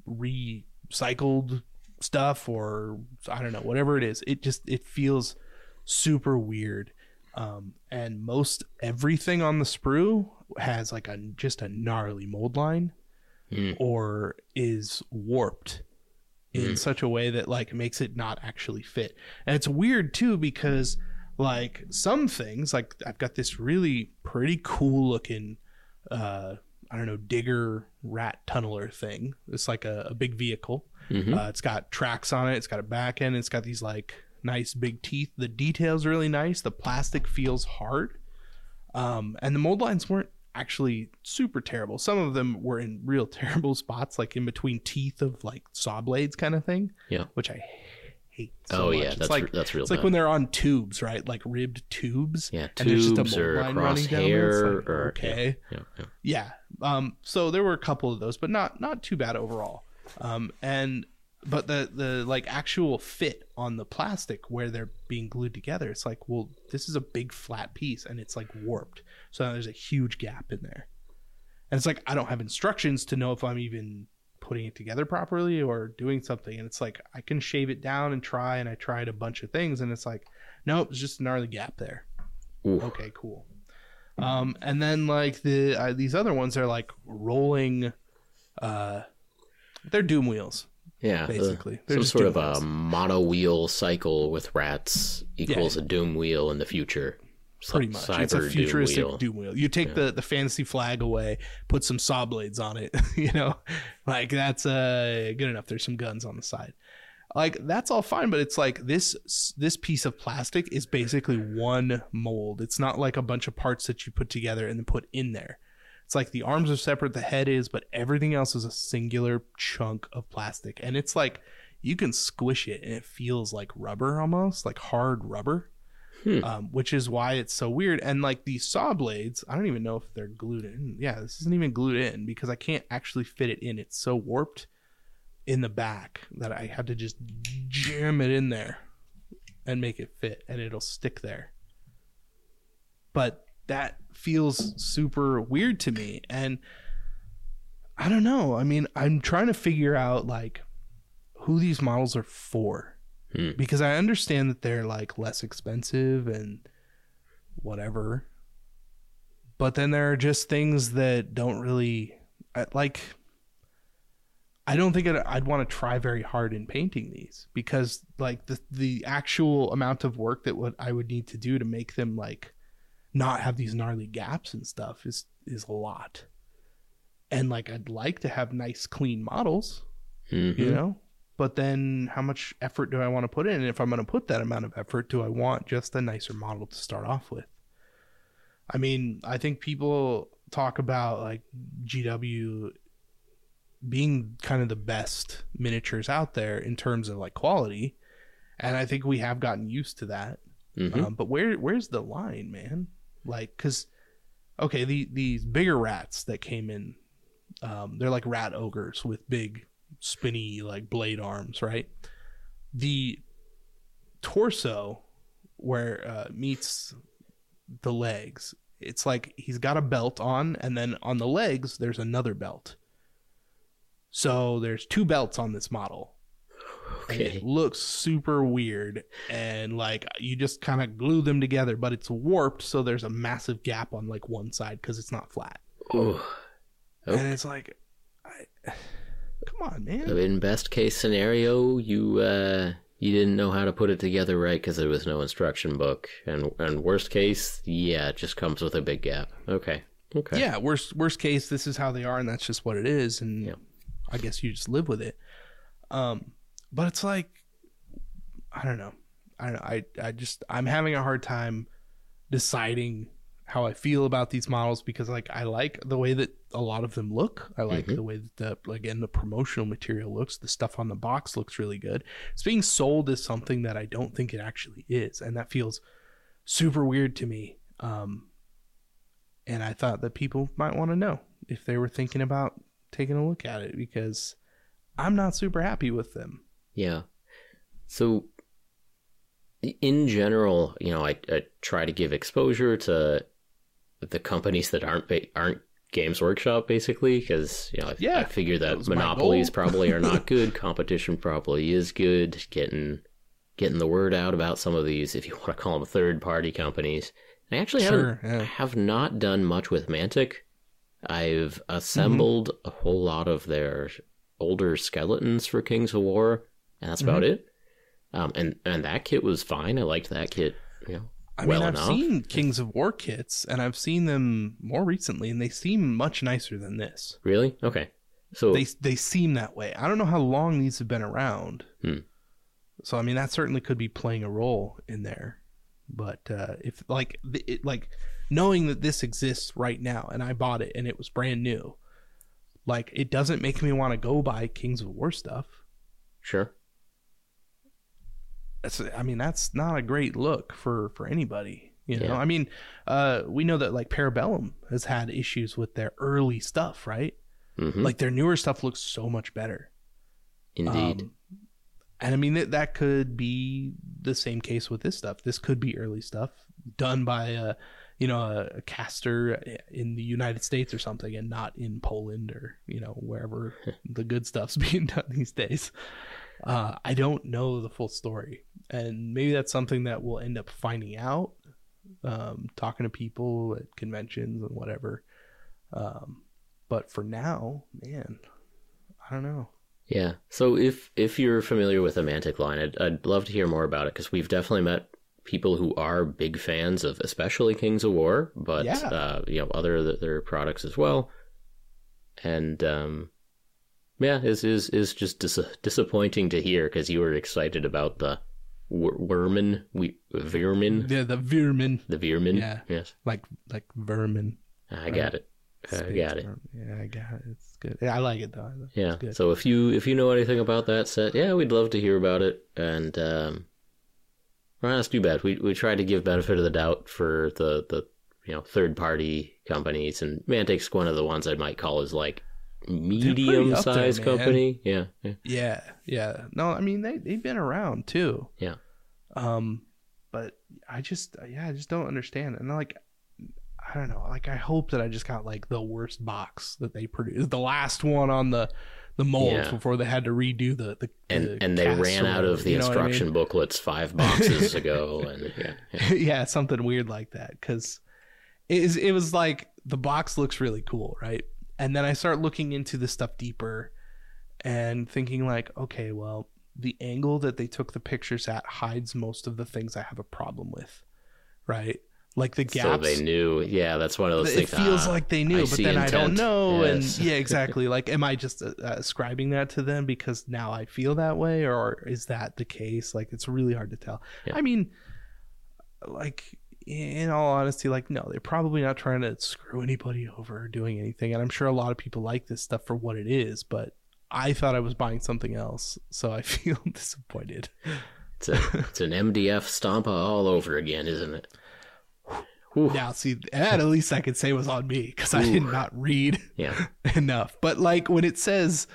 recycled stuff, or I don't know, whatever it is. It just, it feels super weird. Um, and most everything on the sprue has like a, just a gnarly mold line mm. or is warped mm. in such a way that like makes it not actually fit. And it's weird too, because like some things, like I've got this really pretty cool looking, uh, I don't know, digger rat tunneler thing. It's like a, a big vehicle. Mm-hmm. Uh, it's got tracks on it. It's got a back end. It's got these like nice big teeth. The detail's really nice. The plastic feels hard. Um, and the mold lines weren't actually super terrible. Some of them were in real terrible spots, like in between teeth of like saw blades kind of thing. Yeah. Which I hate so oh, much. Yeah. It's that's, like, that's real It's bad. Like when they're on tubes, right? Like ribbed tubes. Yeah. Tubes and there's just a mold or line running down. Like, or, okay. Yeah. Yeah. yeah. yeah. Um, so there were a couple of those, but not, not too bad overall. Um, and, but the, the like actual fit on the plastic where they're being glued together, it's like, well, this is a big flat piece and it's like warped. So now there's a huge gap in there. And it's like, I don't have instructions to know if I'm even putting it together properly or doing something. And it's like, I can shave it down and try, and I tried a bunch of things and it's like, nope, it's just a gnarly gap there. Ooh. Okay, cool. Um, and then like the, uh, these other ones are like rolling, uh, they're doom wheels. Yeah, basically, uh, some sort of wheels. A mono wheel cycle with rats equals yeah. a doom wheel in the future. It's pretty like much, it's a futuristic doom wheel. Doom wheel. You take yeah. the, the fantasy flag away, put some saw blades on it. You know, like that's uh, good enough. There's some guns on the side, like that's all fine. But it's like this this piece of plastic is basically one mold. It's not like a bunch of parts that you put together and then put in there. It's like the arms are separate, the head is, but everything else is a singular chunk of plastic. And it's like you can squish it and it feels like rubber almost, like hard rubber, hmm. um, which is why it's so weird. And like these saw blades, I don't even know if they're glued in. Yeah, this isn't even glued in because I can't actually fit it in. It's so warped in the back that I have to just jam it in there and make it fit, and it'll stick there. But that feels super weird to me. And I don't know. I mean, I'm trying to figure out like who these models are for, hmm. because I understand that they're like less expensive and whatever, but then there are just things that don't really like, I don't think I'd, I'd want to try very hard in painting these, because like the, the actual amount of work that what I would need to do to make them like, not have these gnarly gaps and stuff is is a lot. And like I'd like to have nice clean models, mm-hmm. you know, but then how much effort do I want to put in? And if I'm going to put that amount of effort, do I want just a nicer model to start off with? I mean, I think people talk about like G W being kind of the best miniatures out there in terms of like quality, and I think we have gotten used to that. Mm-hmm. Um, but where where's the line, man? Like, because, okay, the, these bigger rats that came in, um, they're like rat ogres with big, spinny, like, blade arms, right? The torso where uh, meets the legs, it's like he's got a belt on, and then on the legs, there's another belt. So there's two belts on this model. Okay. And it looks super weird, and like you just kind of glue them together, but it's warped, so there's a massive gap on like one side because it's not flat. Ooh. Okay. And it's like, I, come on, man. So in best case scenario, you uh, you didn't know how to put it together right because there was no instruction book, and and worst case, yeah, it just comes with a big gap. Okay, okay, yeah. Worst worst case, this is how they are, and that's just what it is, and yeah. I guess you just live with it. Um. But it's like, I don't know. I don't know. I, I just, I'm having a hard time deciding how I feel about these models, because like, I like the way that a lot of them look. I like mm-hmm. the way that the, again, the promotional material looks, the stuff on the box looks really good. It's being sold as something that I don't think it actually is. And that feels super weird to me. Um, and I thought that people might want to know if they were thinking about taking a look at it, because I'm not super happy with them. Yeah. So in general, you know, I, I try to give exposure to the companies that aren't aren't Games Workshop, basically, because you know, I, yeah, I figure that, that monopolies probably are not good. Competition probably is good. Getting getting the word out about some of these, if you want to call them third party companies. I actually sure, haven't, yeah. I have not done much with Mantic. I've assembled mm-hmm. a whole lot of their older skeletons for Kings of War, and that's mm-hmm. about it. Um, and, and that kit was fine. I liked that kit, you know, I well mean, I've enough. seen Kings of War kits, and I've seen them more recently, and they seem much nicer than this. Really? Okay. So they they seem that way. I don't know how long these have been around. Hmm. So I mean, that certainly could be playing a role in there. But uh, if like it, like knowing that this exists right now, and I bought it, and it was brand new, like it doesn't make me want to go buy Kings of War stuff. Sure. That's, I mean, that's not a great look for, for anybody, you know. Yeah. I mean, uh, we know that like Parabellum has had issues with their early stuff, right? Mm-hmm. Like their newer stuff looks so much better. Indeed. Um, and I mean that that could be the same case with this stuff. This could be early stuff done by a, you know, a, a caster in the United States or something, and not in Poland or you know wherever the good stuff's being done these days. Uh, I don't know the full story, and maybe that's something that we'll end up finding out, um, talking to people at conventions and whatever. Um, but for now, man, I don't know. Yeah. So if, if you're familiar with the Mantic line, I'd, I'd love to hear more about it, because we've definitely met people who are big fans of especially Kings of War, but, yeah. uh, you know, other, other products as well. And, um, yeah, it's, it's, it's just dis- disappointing to hear, because you were excited about the Veermyn, we- Veermyn. Yeah, the Veermyn. The Veermyn, yeah. Yes. Like like vermin. I right? got it. I Space got it. Vermin. Yeah, I got it. It's good. Yeah, I like it, though. It's yeah, good. So if you if you know anything about that set, yeah, we'd love to hear about it. And, um, well, that's too bad. We we try to give benefit of the doubt for the, the you know, third-party companies, and Mantic's one of the ones I might call is, like, medium sized company. Yeah, yeah. Yeah. Yeah. No, I mean, they, they've been around too. Yeah. Um, but I just, yeah, I just don't understand. And like, I don't know, like I hope that I just got like the worst box that they produced. The last one on the, the molds yeah. before they had to redo the, the and, the and they ran out of the you know instruction I mean? booklets five boxes ago. And yeah, yeah. yeah. Something weird like that. Cause it is, it was like the box looks really cool. Right. And then I start looking into this stuff deeper and thinking like, okay, well, the angle that they took the pictures at hides most of the things I have a problem with, right? Like the gaps. So they knew. Yeah, that's one of those it things. It feels ah, like they knew, I but then intent. I don't know. Yes. And yeah, exactly. Like, am I just uh, ascribing that to them because now I feel that way? Or is that the case? Like, it's really hard to tell. Yeah. I mean, like... in all honesty, like, no, they're probably not trying to screw anybody over or doing anything. And I'm sure a lot of people like this stuff for what it is, but I thought I was buying something else. So I feel disappointed. It's, a, it's an M D F Stompa all over again, isn't it? Whew. Now, see, that at least I could say was on me because I did not read yeah. enough. But like when it says,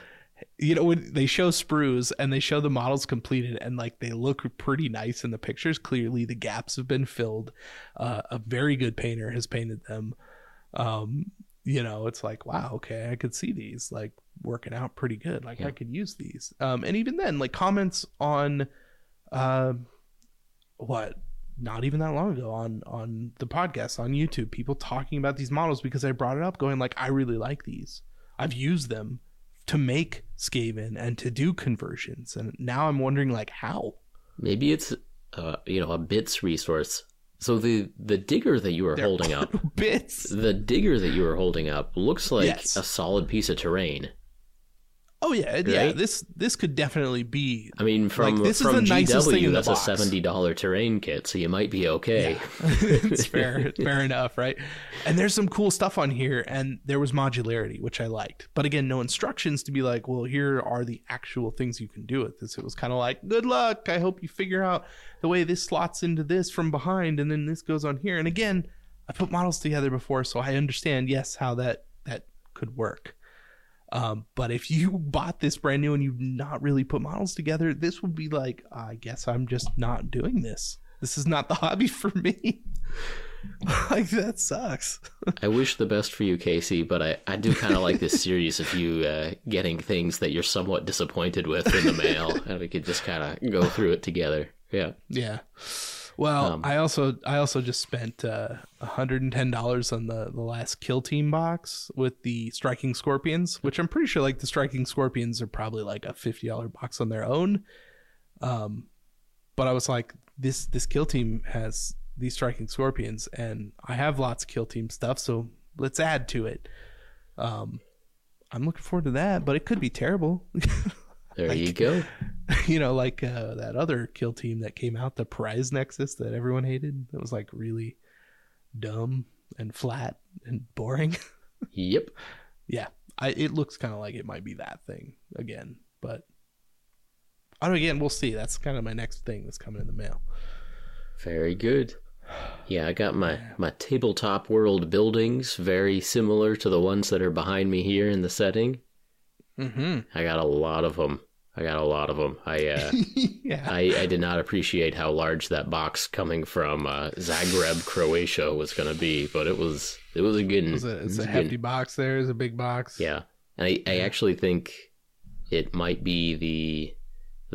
you know, when they show sprues and they show the models completed and like they look pretty nice in the pictures, clearly the gaps have been filled. Uh, a very good painter has painted them. Um, you know, it's like, wow, okay, I could see these like working out pretty good. Like yeah. I could use these. Um, and even then, like comments on uh, what, not even that long ago on, on the podcast, on YouTube, people talking about these models because I brought it up going like, I really like these. I've used them to make Skaven and to do conversions, and now I'm wondering like how. Maybe it's uh you know a bits resource. So the the digger that you are They're holding up bits the digger that you are holding up looks like yes. a solid piece of terrain. Oh yeah, right? yeah. This this could definitely be. I mean, from like, this from is the G W, nicest thing in that's the box. A seventy dollar terrain kit, so you might be okay. Yeah. It's fair, it's fair enough, right? And there's some cool stuff on here, and there was modularity, which I liked. But again, no instructions to be like, well, here are the actual things you can do with this. It was kind of like, good luck. I hope you figure out the way this slots into this from behind, and then this goes on here. And again, I put models together before, so I understand yes how that that could work. Um, but if you bought this brand new and you've not really put models together, this would be like, I guess I'm just not doing this. This is not the hobby for me. Like, that sucks. I wish the best for you, Casey, but I, I do kind of like this series of you uh, getting things that you're somewhat disappointed with in the mail, and we could just kind of go through it together. Yeah. Yeah. Well, um, I also I also just spent uh, one hundred ten dollars on the, the last Kill Team box with the Striking Scorpions, which I'm pretty sure, like, the Striking Scorpions are probably like a fifty dollars box on their own. Um, but I was like, this this Kill Team has these Striking Scorpions, and I have lots of Kill Team stuff, so let's add to it. Um, I'm looking forward to that, but it could be terrible. There like, you go. You know, like uh, that other Kill Team that came out, the Prize Nexus that everyone hated. That was like really dumb and flat and boring. Yep. Yeah. I, it looks kind of like it might be that thing again, but I don't know, again, we'll see. That's kind of my next thing that's coming in the mail. Very good. Yeah, I got my, my tabletop world buildings, very similar to the ones that are behind me here in the setting. Mm-hmm. I got a lot of them. I got a lot of them. I uh, yeah. I, I did not appreciate how large that box coming from uh, Zagreb, Croatia, was going to be, but it was it was a good. It was a, it's it was a hefty good box. There is a big box. Yeah, and I, I actually think it might be the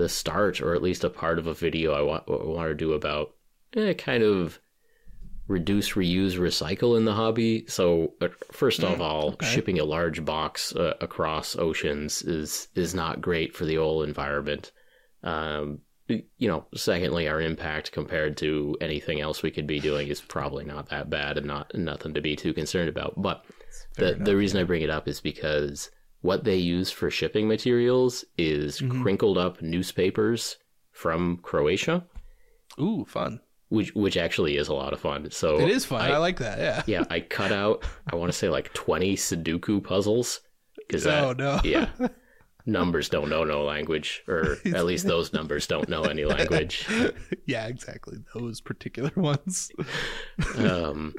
the start, or at least a part of a video I want want to do about eh, kind of reduce, reuse, recycle in the hobby. So uh, first of mm, all, okay. shipping a large box uh, across oceans is is not great for the old environment. Um, you know, secondly, our impact compared to anything else we could be doing is probably not that bad, and not nothing to be too concerned about. But the, enough, the reason yeah. I bring it up is because what they use for shipping materials is mm-hmm. crinkled up newspapers from Croatia. Ooh, fun. Which which actually is a lot of fun. So it is fun. I, I like that. Yeah. Yeah. I cut out, I want to say like twenty Sudoku puzzles. Cause oh, that, no. Yeah. Numbers don't know no language, or at least those numbers don't know any language. Yeah, exactly. Those particular ones. um,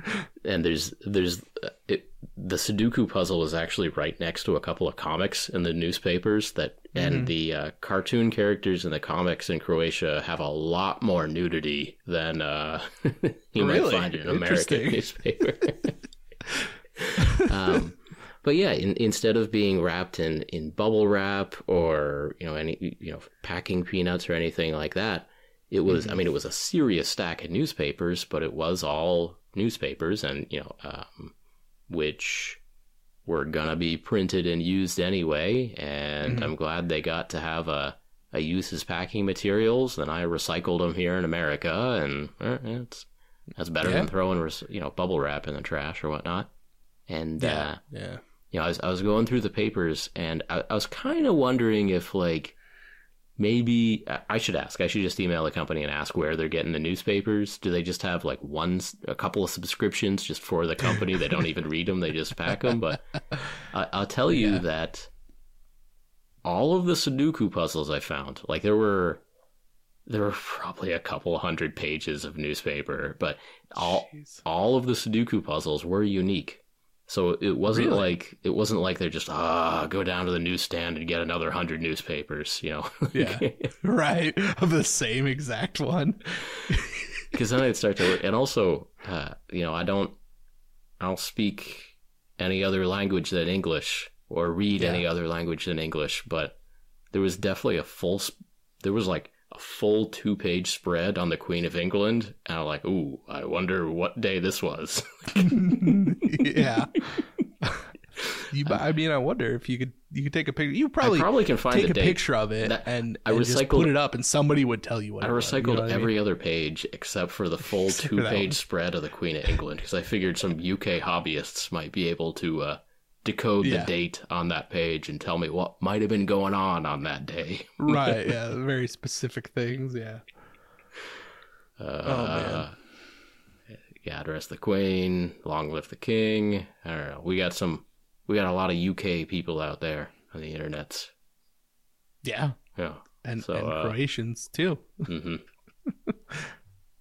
and there's, there's it, the Sudoku puzzle is actually right next to a couple of comics in the newspapers that, and mm-hmm. the uh, cartoon characters in the comics in Croatia have a lot more nudity than uh, you really? might find in an American newspaper. um, but yeah, in, instead of being wrapped in, in bubble wrap or you know any you know packing peanuts or anything like that, it was mm-hmm. I mean it was a serious stack of newspapers, but it was all newspapers, and you know um, which. were going to be printed and used anyway, and mm-hmm. I'm glad they got to have a, a use as packing materials, and I recycled them here in America, and uh, it's, that's better yeah. than throwing, you know, bubble wrap in the trash or whatnot. And, yeah. Uh, yeah. you know, I was, I was going through the papers, and I, I was kind of wondering if, like, maybe, I should ask, I should just email the company and ask where they're getting the newspapers. Do they just have like one, a couple of subscriptions just for the company? They don't even read them. They just pack them. But I, I'll tell you yeah. that all of the Sudoku puzzles I found, like there were, there were probably a couple hundred pages of newspaper, but all, Jeez. all of the Sudoku puzzles were unique. So it wasn't really? like it wasn't like they're just ah go down to the newsstand and get another hundred newspapers, you know? Yeah, right, of the same exact one. Because then I'd start to work, and also, uh, you know, I don't, I don't speak any other language than English or read yeah. any other language than English. But there was definitely a full, sp- there was like a full two page spread on the Queen of England, and I'm like, ooh, I wonder what day this was. Yeah, you, I mean, I wonder if you could you could take a picture. You probably, probably can find take a, a picture of it that, and, I and recycled, just put it up, and somebody would tell you what I recycled. You know what every I mean? Other page except for the full two page spread of the Queen of England, because I figured some U K hobbyists might be able to uh, decode yeah. the date on that page and tell me what might have been going on on that day. Right? Yeah, very specific things. Yeah. Uh, oh man. God rest the Queen, long live the King. I don't know. We got some, we got a lot of U K people out there on the internets. Yeah, yeah, and, so, and uh, Croatians too. Mm-hmm.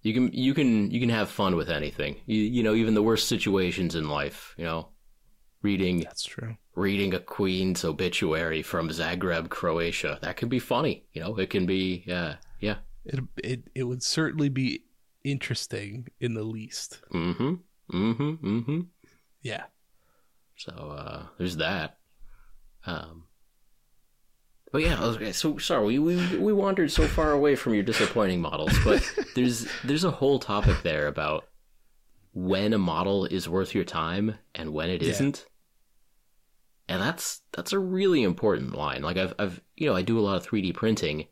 you can, you can, you can have fun with anything. You, you know, even the worst situations in life. You know, reading that's true. Reading a Queen's obituary from Zagreb, Croatia. That can be funny. You know, it can be. Uh, yeah, it it it would certainly be interesting in the least. Mm-hmm. Mm-hmm. Mm-hmm. Yeah. So uh, there's that. Um, but yeah, okay, so sorry, we, we we wandered so far away from your disappointing models, but there's there's a whole topic there about when a model is worth your time and when it yeah. isn't. And that's that's a really important line. Like I've I've you know, I do a lot of three D printing,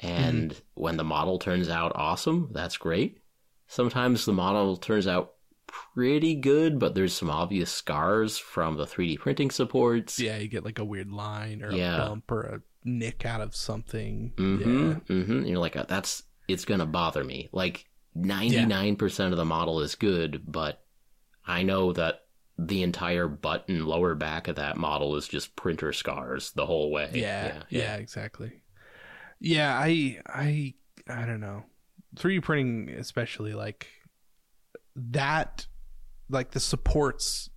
and mm-hmm. when the model turns out awesome, that's great. Sometimes the model turns out pretty good, but there's some obvious scars from the three D printing supports. Yeah, you get like a weird line or yeah. a bump or a nick out of something. Mm-hmm. Yeah. Mm-hmm. You're like, that's it's gonna bother me. Like ninety-nine percent yeah. of the model is good, but I know that the entire butt and lower back of that model is just printer scars the whole way. Yeah, yeah, yeah. yeah exactly. Yeah, I, I, I don't know. three D printing, especially, like that, like the supports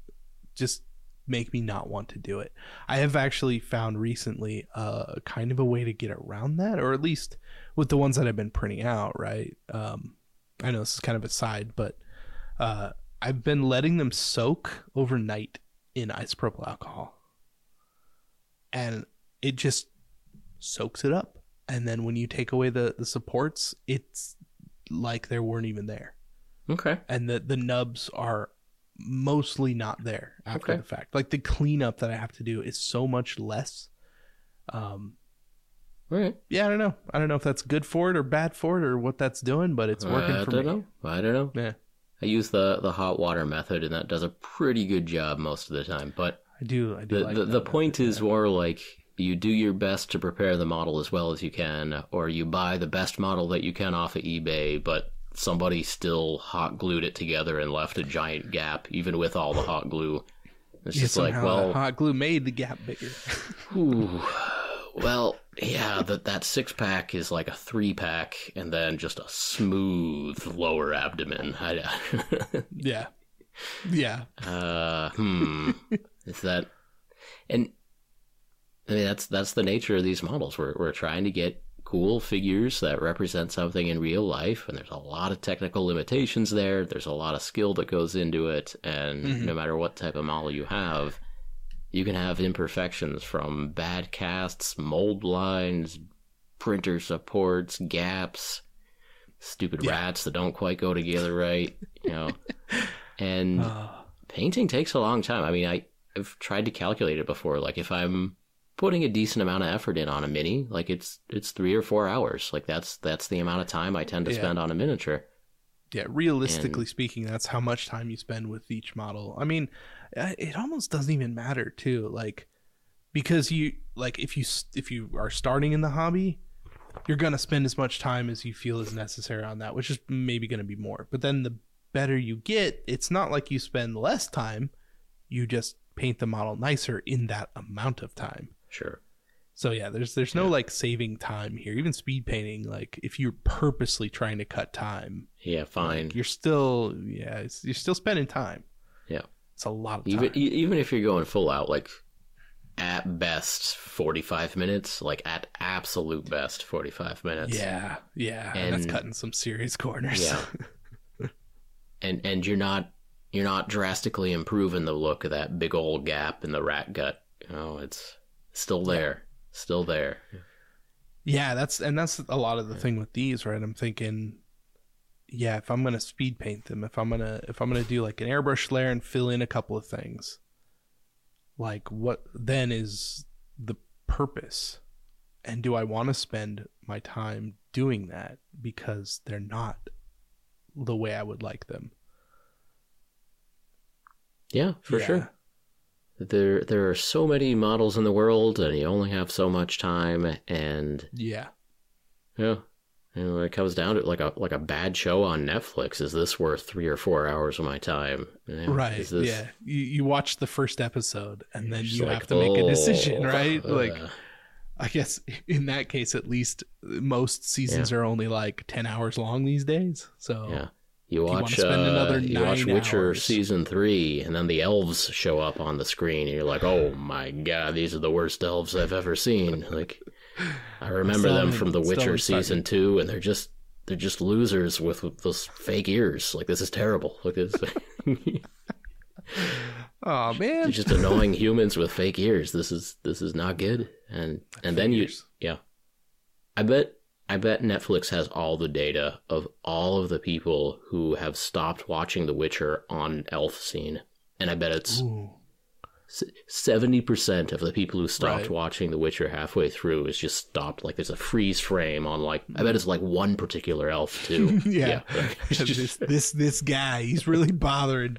just make me not want to do it. I have actually found recently uh, kind of a way to get around that, or at least with the ones that I've been printing out, right? Um, I know this is kind of a side, but uh, I've been letting them soak overnight in isopropyl alcohol, and it just soaks it up. And then when you take away the, the supports, it's like they weren't even there. Okay. And the, the nubs are mostly not there after okay. the fact. Like the cleanup that I have to do is so much less. Um, All right. Yeah, I don't know. I don't know if that's good for it or bad for it or what that's doing, but it's working uh, for me. Know. I don't know. Yeah. I use the, the hot water method, and that does a pretty good job most of the time. But I do. I do. The, like the, the point method, is yeah. more like you do your best to prepare the model as well as you can, or you buy the best model that you can off of eBay, but somebody still hot glued it together and left a giant gap, even with all the hot glue. It's yeah, just like, well, hot glue made the gap bigger. Ooh. Well, yeah, that that six pack is like a three pack, and then just a smooth lower abdomen. I, yeah, yeah. Uh, hmm. Is that? And I mean, that's that's the nature of these models. We're we're trying to get cool figures that represent something in real life, and there's a lot of technical limitations there. There's a lot of skill that goes into it, and mm-hmm. no matter what type of model you have, you can have imperfections from bad casts, mold lines, printer supports, gaps, stupid yeah. rats that don't quite go together right, you know. And uh. painting takes a long time. I mean, I, I've tried to calculate it before. Like, if I'm putting a decent amount of effort in on a mini, like, it's it's three or four hours. Like, that's, that's the amount of time I tend to yeah. spend on a miniature. Yeah, realistically and, speaking, that's how much time you spend with each model. I mean, it almost doesn't even matter too, like, because you like if you if you are starting in the hobby, you're gonna spend as much time as you feel is necessary on that, which is maybe gonna be more. But then the better you get, it's not like you spend less time. You just paint the model nicer in that amount of time. Sure. So yeah, there's there's no yeah. like saving time here. Even speed painting, like if you're purposely trying to cut time, yeah, fine. Like, you're still yeah, it's, you're still spending time. Yeah. It's a lot of time. Even, even if you're going full out, like at best forty-five minutes, like at absolute best forty-five minutes. Yeah, yeah, and, and that's cutting some serious corners. Yeah. and and you're not you're not drastically improving the look of that big old gap in the rat gut. You know, it's still there, yeah. still there. Yeah, that's and that's a lot of the yeah. thing with these, right? I'm thinking, yeah, if I'm going to speed paint them, if I'm going to if I'm going to do like an airbrush layer and fill in a couple of things, like what then is the purpose? And do I want to spend my time doing that because they're not the way I would like them? Yeah, for yeah. sure. There there are so many models in the world, and you only have so much time, and Yeah. Yeah. And when it comes down to it, like a like a bad show on Netflix, is this worth three or four hours of my time? You know, right. Is this... Yeah. You you watch the first episode, and then you like, have to make a decision, oh, right? Uh, like, I guess in that case, at least most seasons yeah. are only like ten hours long these days. So yeah, you watch. You, spend uh, another you watch Witcher hours. season three, and then the elves show up on the screen, and you're like, oh my god, these are the worst elves I've ever seen. Like. I remember them from The Witcher season two, and they're just they're just losers with, with those fake ears. Like, this is terrible. Like this. Oh man, they're just annoying humans with fake ears. This is this is not good. And like and then ears. you yeah, I bet I bet Netflix has all the data of all of the people who have stopped watching The Witcher on elf scene, and I bet it's Ooh. seventy percent of the people who stopped right. watching The Witcher halfway through is just stopped. Like, there's a freeze frame on, like, I bet it's like one particular elf too. yeah, yeah right. this, this this guy, he's really bothering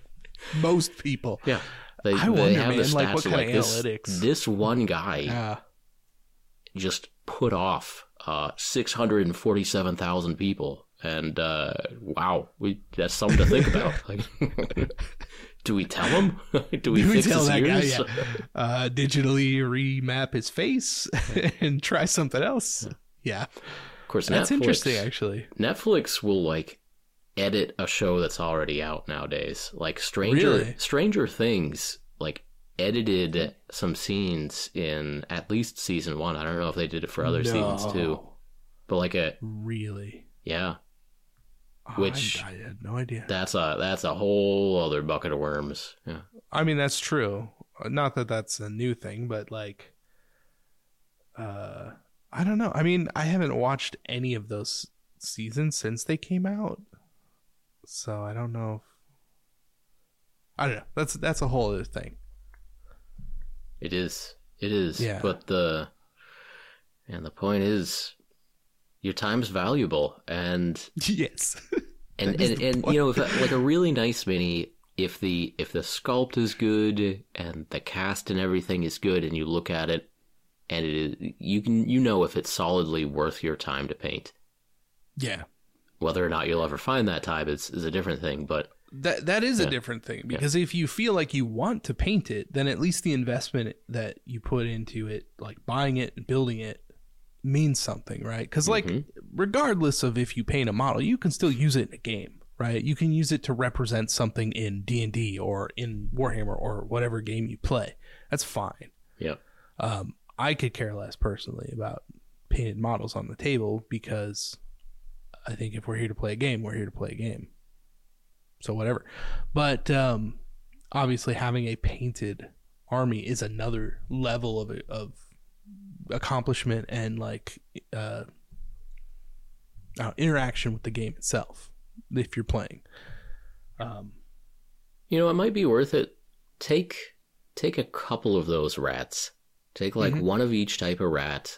most people. Yeah, they, I they wonder, have man, the stats like, what kind like of this, analytics? This one guy uh, just put off uh, six hundred forty-seven thousand people, and uh, wow, we that's something to think about. Like, do we tell him? Do we, do we fix tell his that ears? Guy? Yeah. Uh, digitally remap his face and try something else. Yeah, yeah. Of course, that's Netflix, interesting. Actually, Netflix will like edit a show that's already out nowadays. Like Stranger really? Stranger Things, like edited some scenes in at least season one. I don't know if they did it for other no. seasons too, but like a really yeah. Which I, I had no idea. That's a that's a whole other bucket of worms. Yeah, I mean that's true. Not that that's a new thing, but like, uh, I don't know. I mean, I haven't watched any of those seasons since they came out, so I don't know. If... I don't know. That's that's a whole other thing. It is. It is. Yeah. But the and the point is. Your time's valuable, and yes, and and, and you know, if, like a really nice mini, if the if the sculpt is good and the cast and everything is good, and you look at it, and it is, you can you know if it's solidly worth your time to paint. Yeah, whether or not you'll ever find that time is is a different thing, but that that is yeah. a different thing because yeah. if you feel like you want to paint it, then at least the investment that you put into it, like buying it and building it. Means something, right? Because like mm-hmm. regardless of if you paint a model, you can still use it in a game, right? You can use it to represent something in D and D or in Warhammer or whatever game you play. That's fine. Yeah. Um, I could care less personally about painted models on the table because I think if we're here to play a game, we're here to play a game. So whatever. But um, obviously having a painted army is another level of of accomplishment and like uh, uh interaction with the game itself if you're playing. Um you know, it might be worth it. Take take a couple of those rats, take like mm-hmm. one of each type of rat,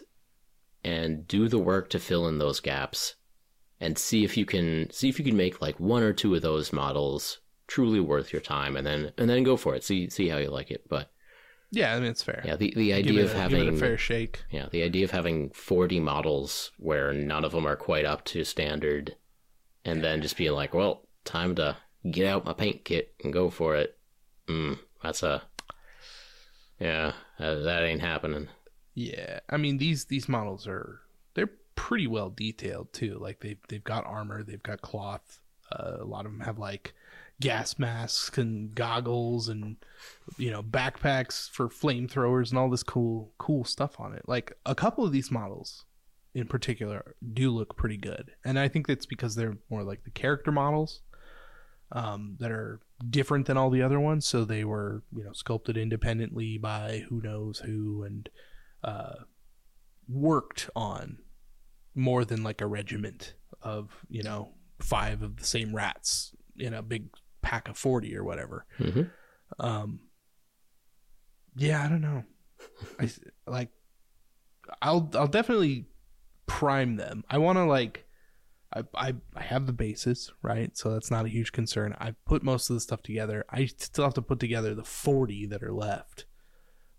and do the work to fill in those gaps and see if you can see if you can make like one or two of those models truly worth your time, and then and then go for it. See see how you like it. But yeah, I mean it's fair. Yeah, the, the idea of a, having give it a fair shake. Yeah, the idea of having forty models where none of them are quite up to standard, and then just being like, "Well, time to get out my paint kit and go for it." Mm, that's a yeah, that, that ain't happening. Yeah, I mean these these models are they're pretty well detailed too. Like they've they've got armor, they've got cloth. Uh, a lot of them have like. Gas masks and goggles and, you know, backpacks for flamethrowers and all this cool, cool stuff on it. Like a couple of these models in particular do look pretty good. And I think that's because they're more like the character models um, that are different than all the other ones. So they were, you know, sculpted independently by who knows who and uh, worked on more than like a regiment of, you know, five of the same rats in a big pack of forty or whatever. Mm-hmm. Um, yeah, I don't know. I like, I'll, I'll definitely prime them. I want to like, I, I, I have the bases, right? So that's not a huge concern. I put most of the stuff together. I still have to put together the forty that are left,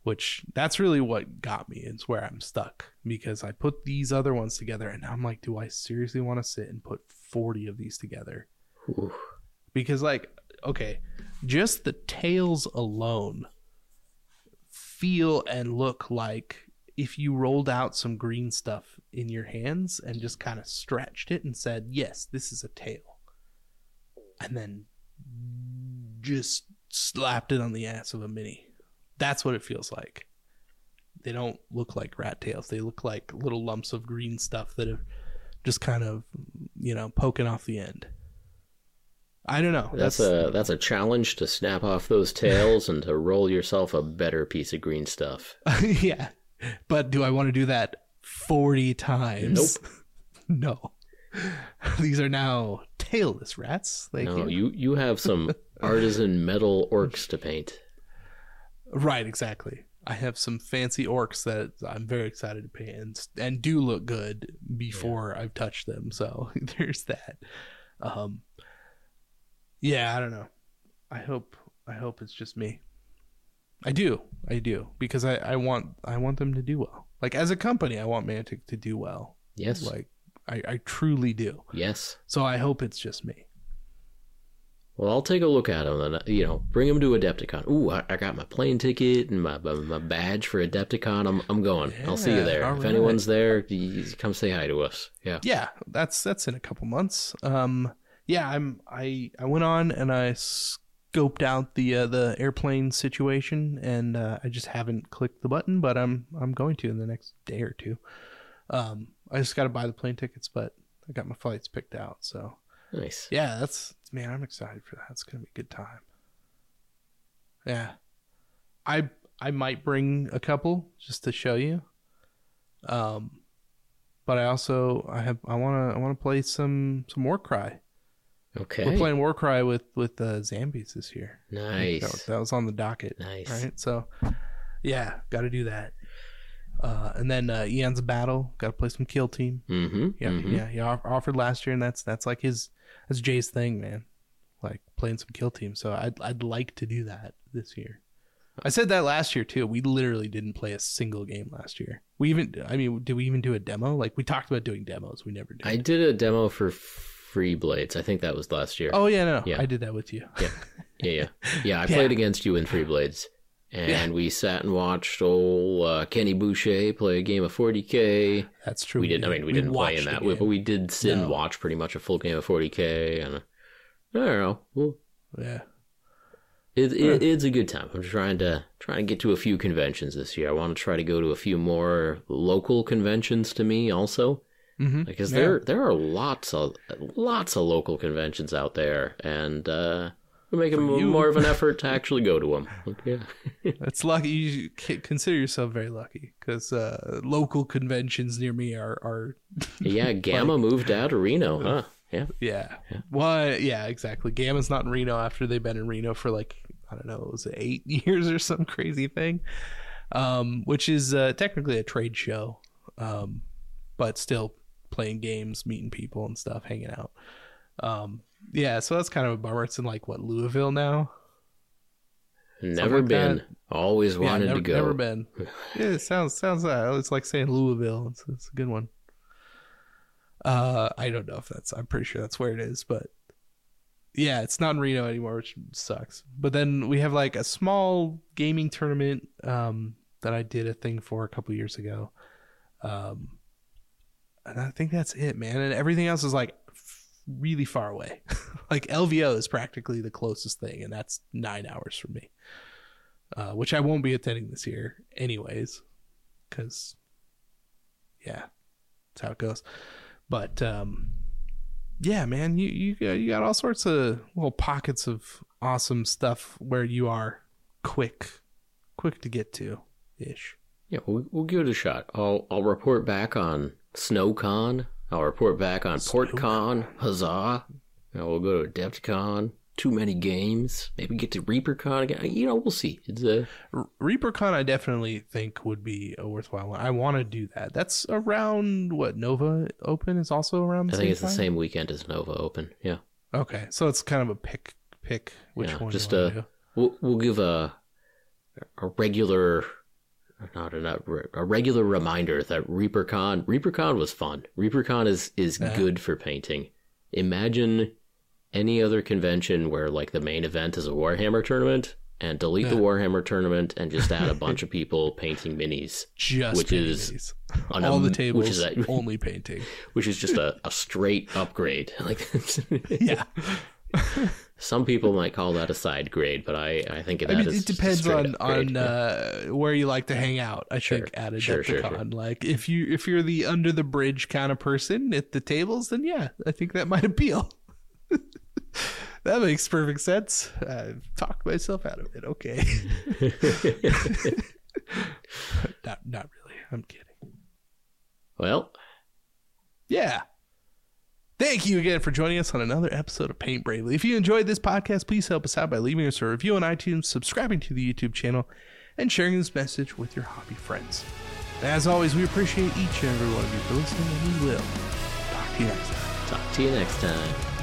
which that's really what got me. It's where I'm stuck because I put these other ones together and now I'm like, do I seriously want to sit and put forty of these together? Ooh. Because like, okay, just the tails alone feel and look like if you rolled out some green stuff in your hands and just kind of stretched it and said, yes, this is a tail. And then just slapped it on the ass of a mini. That's what it feels like. They don't look like rat tails. They look like little lumps of green stuff that have just kind of, you know, poking off the end. I don't know. That's, that's a that's a challenge to snap off those tails and to roll yourself a better piece of green stuff. Yeah. But do I want to do that forty times? Nope. No. These are now tailless rats. Thank no, you. you you have some artisan metal orcs to paint. Right, exactly. I have some fancy orcs that I'm very excited to paint and, and do look good before yeah. I've touched them. So there's that. Um, yeah, I don't know. I hope I hope it's just me. I do. I do. Because I, I want I want them to do well. Like, as a company, I want Mantic to do well. Yes. Like, I, I truly do. Yes. So I hope it's just me. Well, I'll take a look at them, and, you know, bring them to Adepticon. Ooh, I, I got my plane ticket and my my badge for Adepticon. I'm I'm going. Yeah, I'll see you there. If right. anyone's there, come say hi to us. Yeah. Yeah, that's that's in a couple months. Um, yeah, I'm I, I went on and I scoped out the uh, the airplane situation, and uh, I just haven't clicked the button, but I'm I'm going to in the next day or two. Um, I just got to buy the plane tickets, but I got my flights picked out, so. Nice. Yeah, that's. Man, I'm excited for that. It's going to be a good time. Yeah. I I might bring a couple just to show you. Um but I also I have I want to I want to play some some War Cry. Okay. We're playing War Cry with with uh, Zambies this year. Nice. That was, that was on the docket. Nice. Right? So yeah, got to do that. Uh, and then uh, Ian's battle. Got to play some Kill Team. Mm-hmm, yeah, mm-hmm. yeah. He offered last year, and that's that's like his that's Jay's thing, man. Like playing some Kill Team. So I'd I'd like to do that this year. I said that last year too. We literally didn't play a single game last year. We even I mean, did we even do a demo? Like we talked about doing demos, we never did. I did a demo for Free Blades. I think that was last year. Oh yeah, no, yeah. I did that with you. Yeah, yeah, yeah. Yeah, I yeah. played against you in Free Blades. And yeah. we sat and watched old uh, Kenny Boucher play a game of forty K. That's true. We didn't. I mean, we, we didn't play in that, but we did sit no. and watch pretty much a full game of forty K. And uh, I don't know. Well, yeah, it, it, it's a good time. I'm trying to trying to get to a few conventions this year. I want to try to go to a few more local conventions to me also, mm-hmm. because yeah. there there are lots of lots of local conventions out there, and. Uh, We'll make them more of an effort to actually go to them. Yeah. That's lucky. You consider yourself very lucky because uh, local conventions near me are... are yeah, Gamma like... moved out of Reno, huh? Yeah. Yeah. yeah. Well, yeah, exactly. Gamma's not in Reno after they've been in Reno for like, I don't know, it was eight years or some crazy thing, um, which is uh, technically a trade show, um, but still playing games, meeting people and stuff, hanging out. Um Yeah, so that's kind of a bummer. It's in like what, Louisville now? Never like been. That. Always wanted yeah, never, to go. Never been. Yeah, it sounds sounds uh, it's like saying Louisville. It's, it's a good one. Uh, I don't know if that's. I'm pretty sure that's where it is, but yeah, it's not in Reno anymore, which sucks. But then we have like a small gaming tournament um, that I did a thing for a couple years ago, um, and I think that's it, man. And everything else is like. Really far away. Like L V O is practically the closest thing, and that's nine hours from me, uh which I won't be attending this year anyways, because yeah, that's how it goes. But um yeah, man, you you, you got all sorts of little pockets of awesome stuff where you are quick quick to get to ish. Yeah, we'll, we'll give it a shot. I'll i'll report back on SnowCon. I'll report back on PortCon. Huzzah. You know, we'll go to Adepticon. Too many games. Maybe get to ReaperCon again. You know, we'll see. It's a... ReaperCon I definitely think would be a worthwhile one. I want to do that. That's around, what, Nova Open is also around the I same I think it's time? The same weekend as Nova Open, yeah. Okay, so it's kind of a pick, pick which yeah, one just you want to do. We'll, we'll give a, a regular... Not enough, a regular reminder that ReaperCon, ReaperCon was fun. ReaperCon is, is uh-huh. good for painting. Imagine any other convention where like the main event is a Warhammer tournament and delete uh-huh. the Warhammer tournament and just add a bunch of people painting minis. Just which is minis. An, all the tables, which is a, only painting. Which is just a, a straight upgrade. Like, yeah. Some people might call that a side grade, but I, I think of that I mean, as it depends on on uh, where you like to hang out. I sure. think at Adepticon, sure, sure, sure. like if you if you're the under the bridge kind of person at the tables, then yeah, I think that might appeal. That makes perfect sense. I've talked myself out of it. Okay. not not really. I'm kidding. Well, yeah. Thank you again for joining us on another episode of Paint Bravely. If you enjoyed this podcast, please help us out by leaving us a review on iTunes, subscribing to the YouTube channel, and sharing this message with your hobby friends. As always, we appreciate each and every one of you for listening, and we will talk to you next time. Talk to you next time.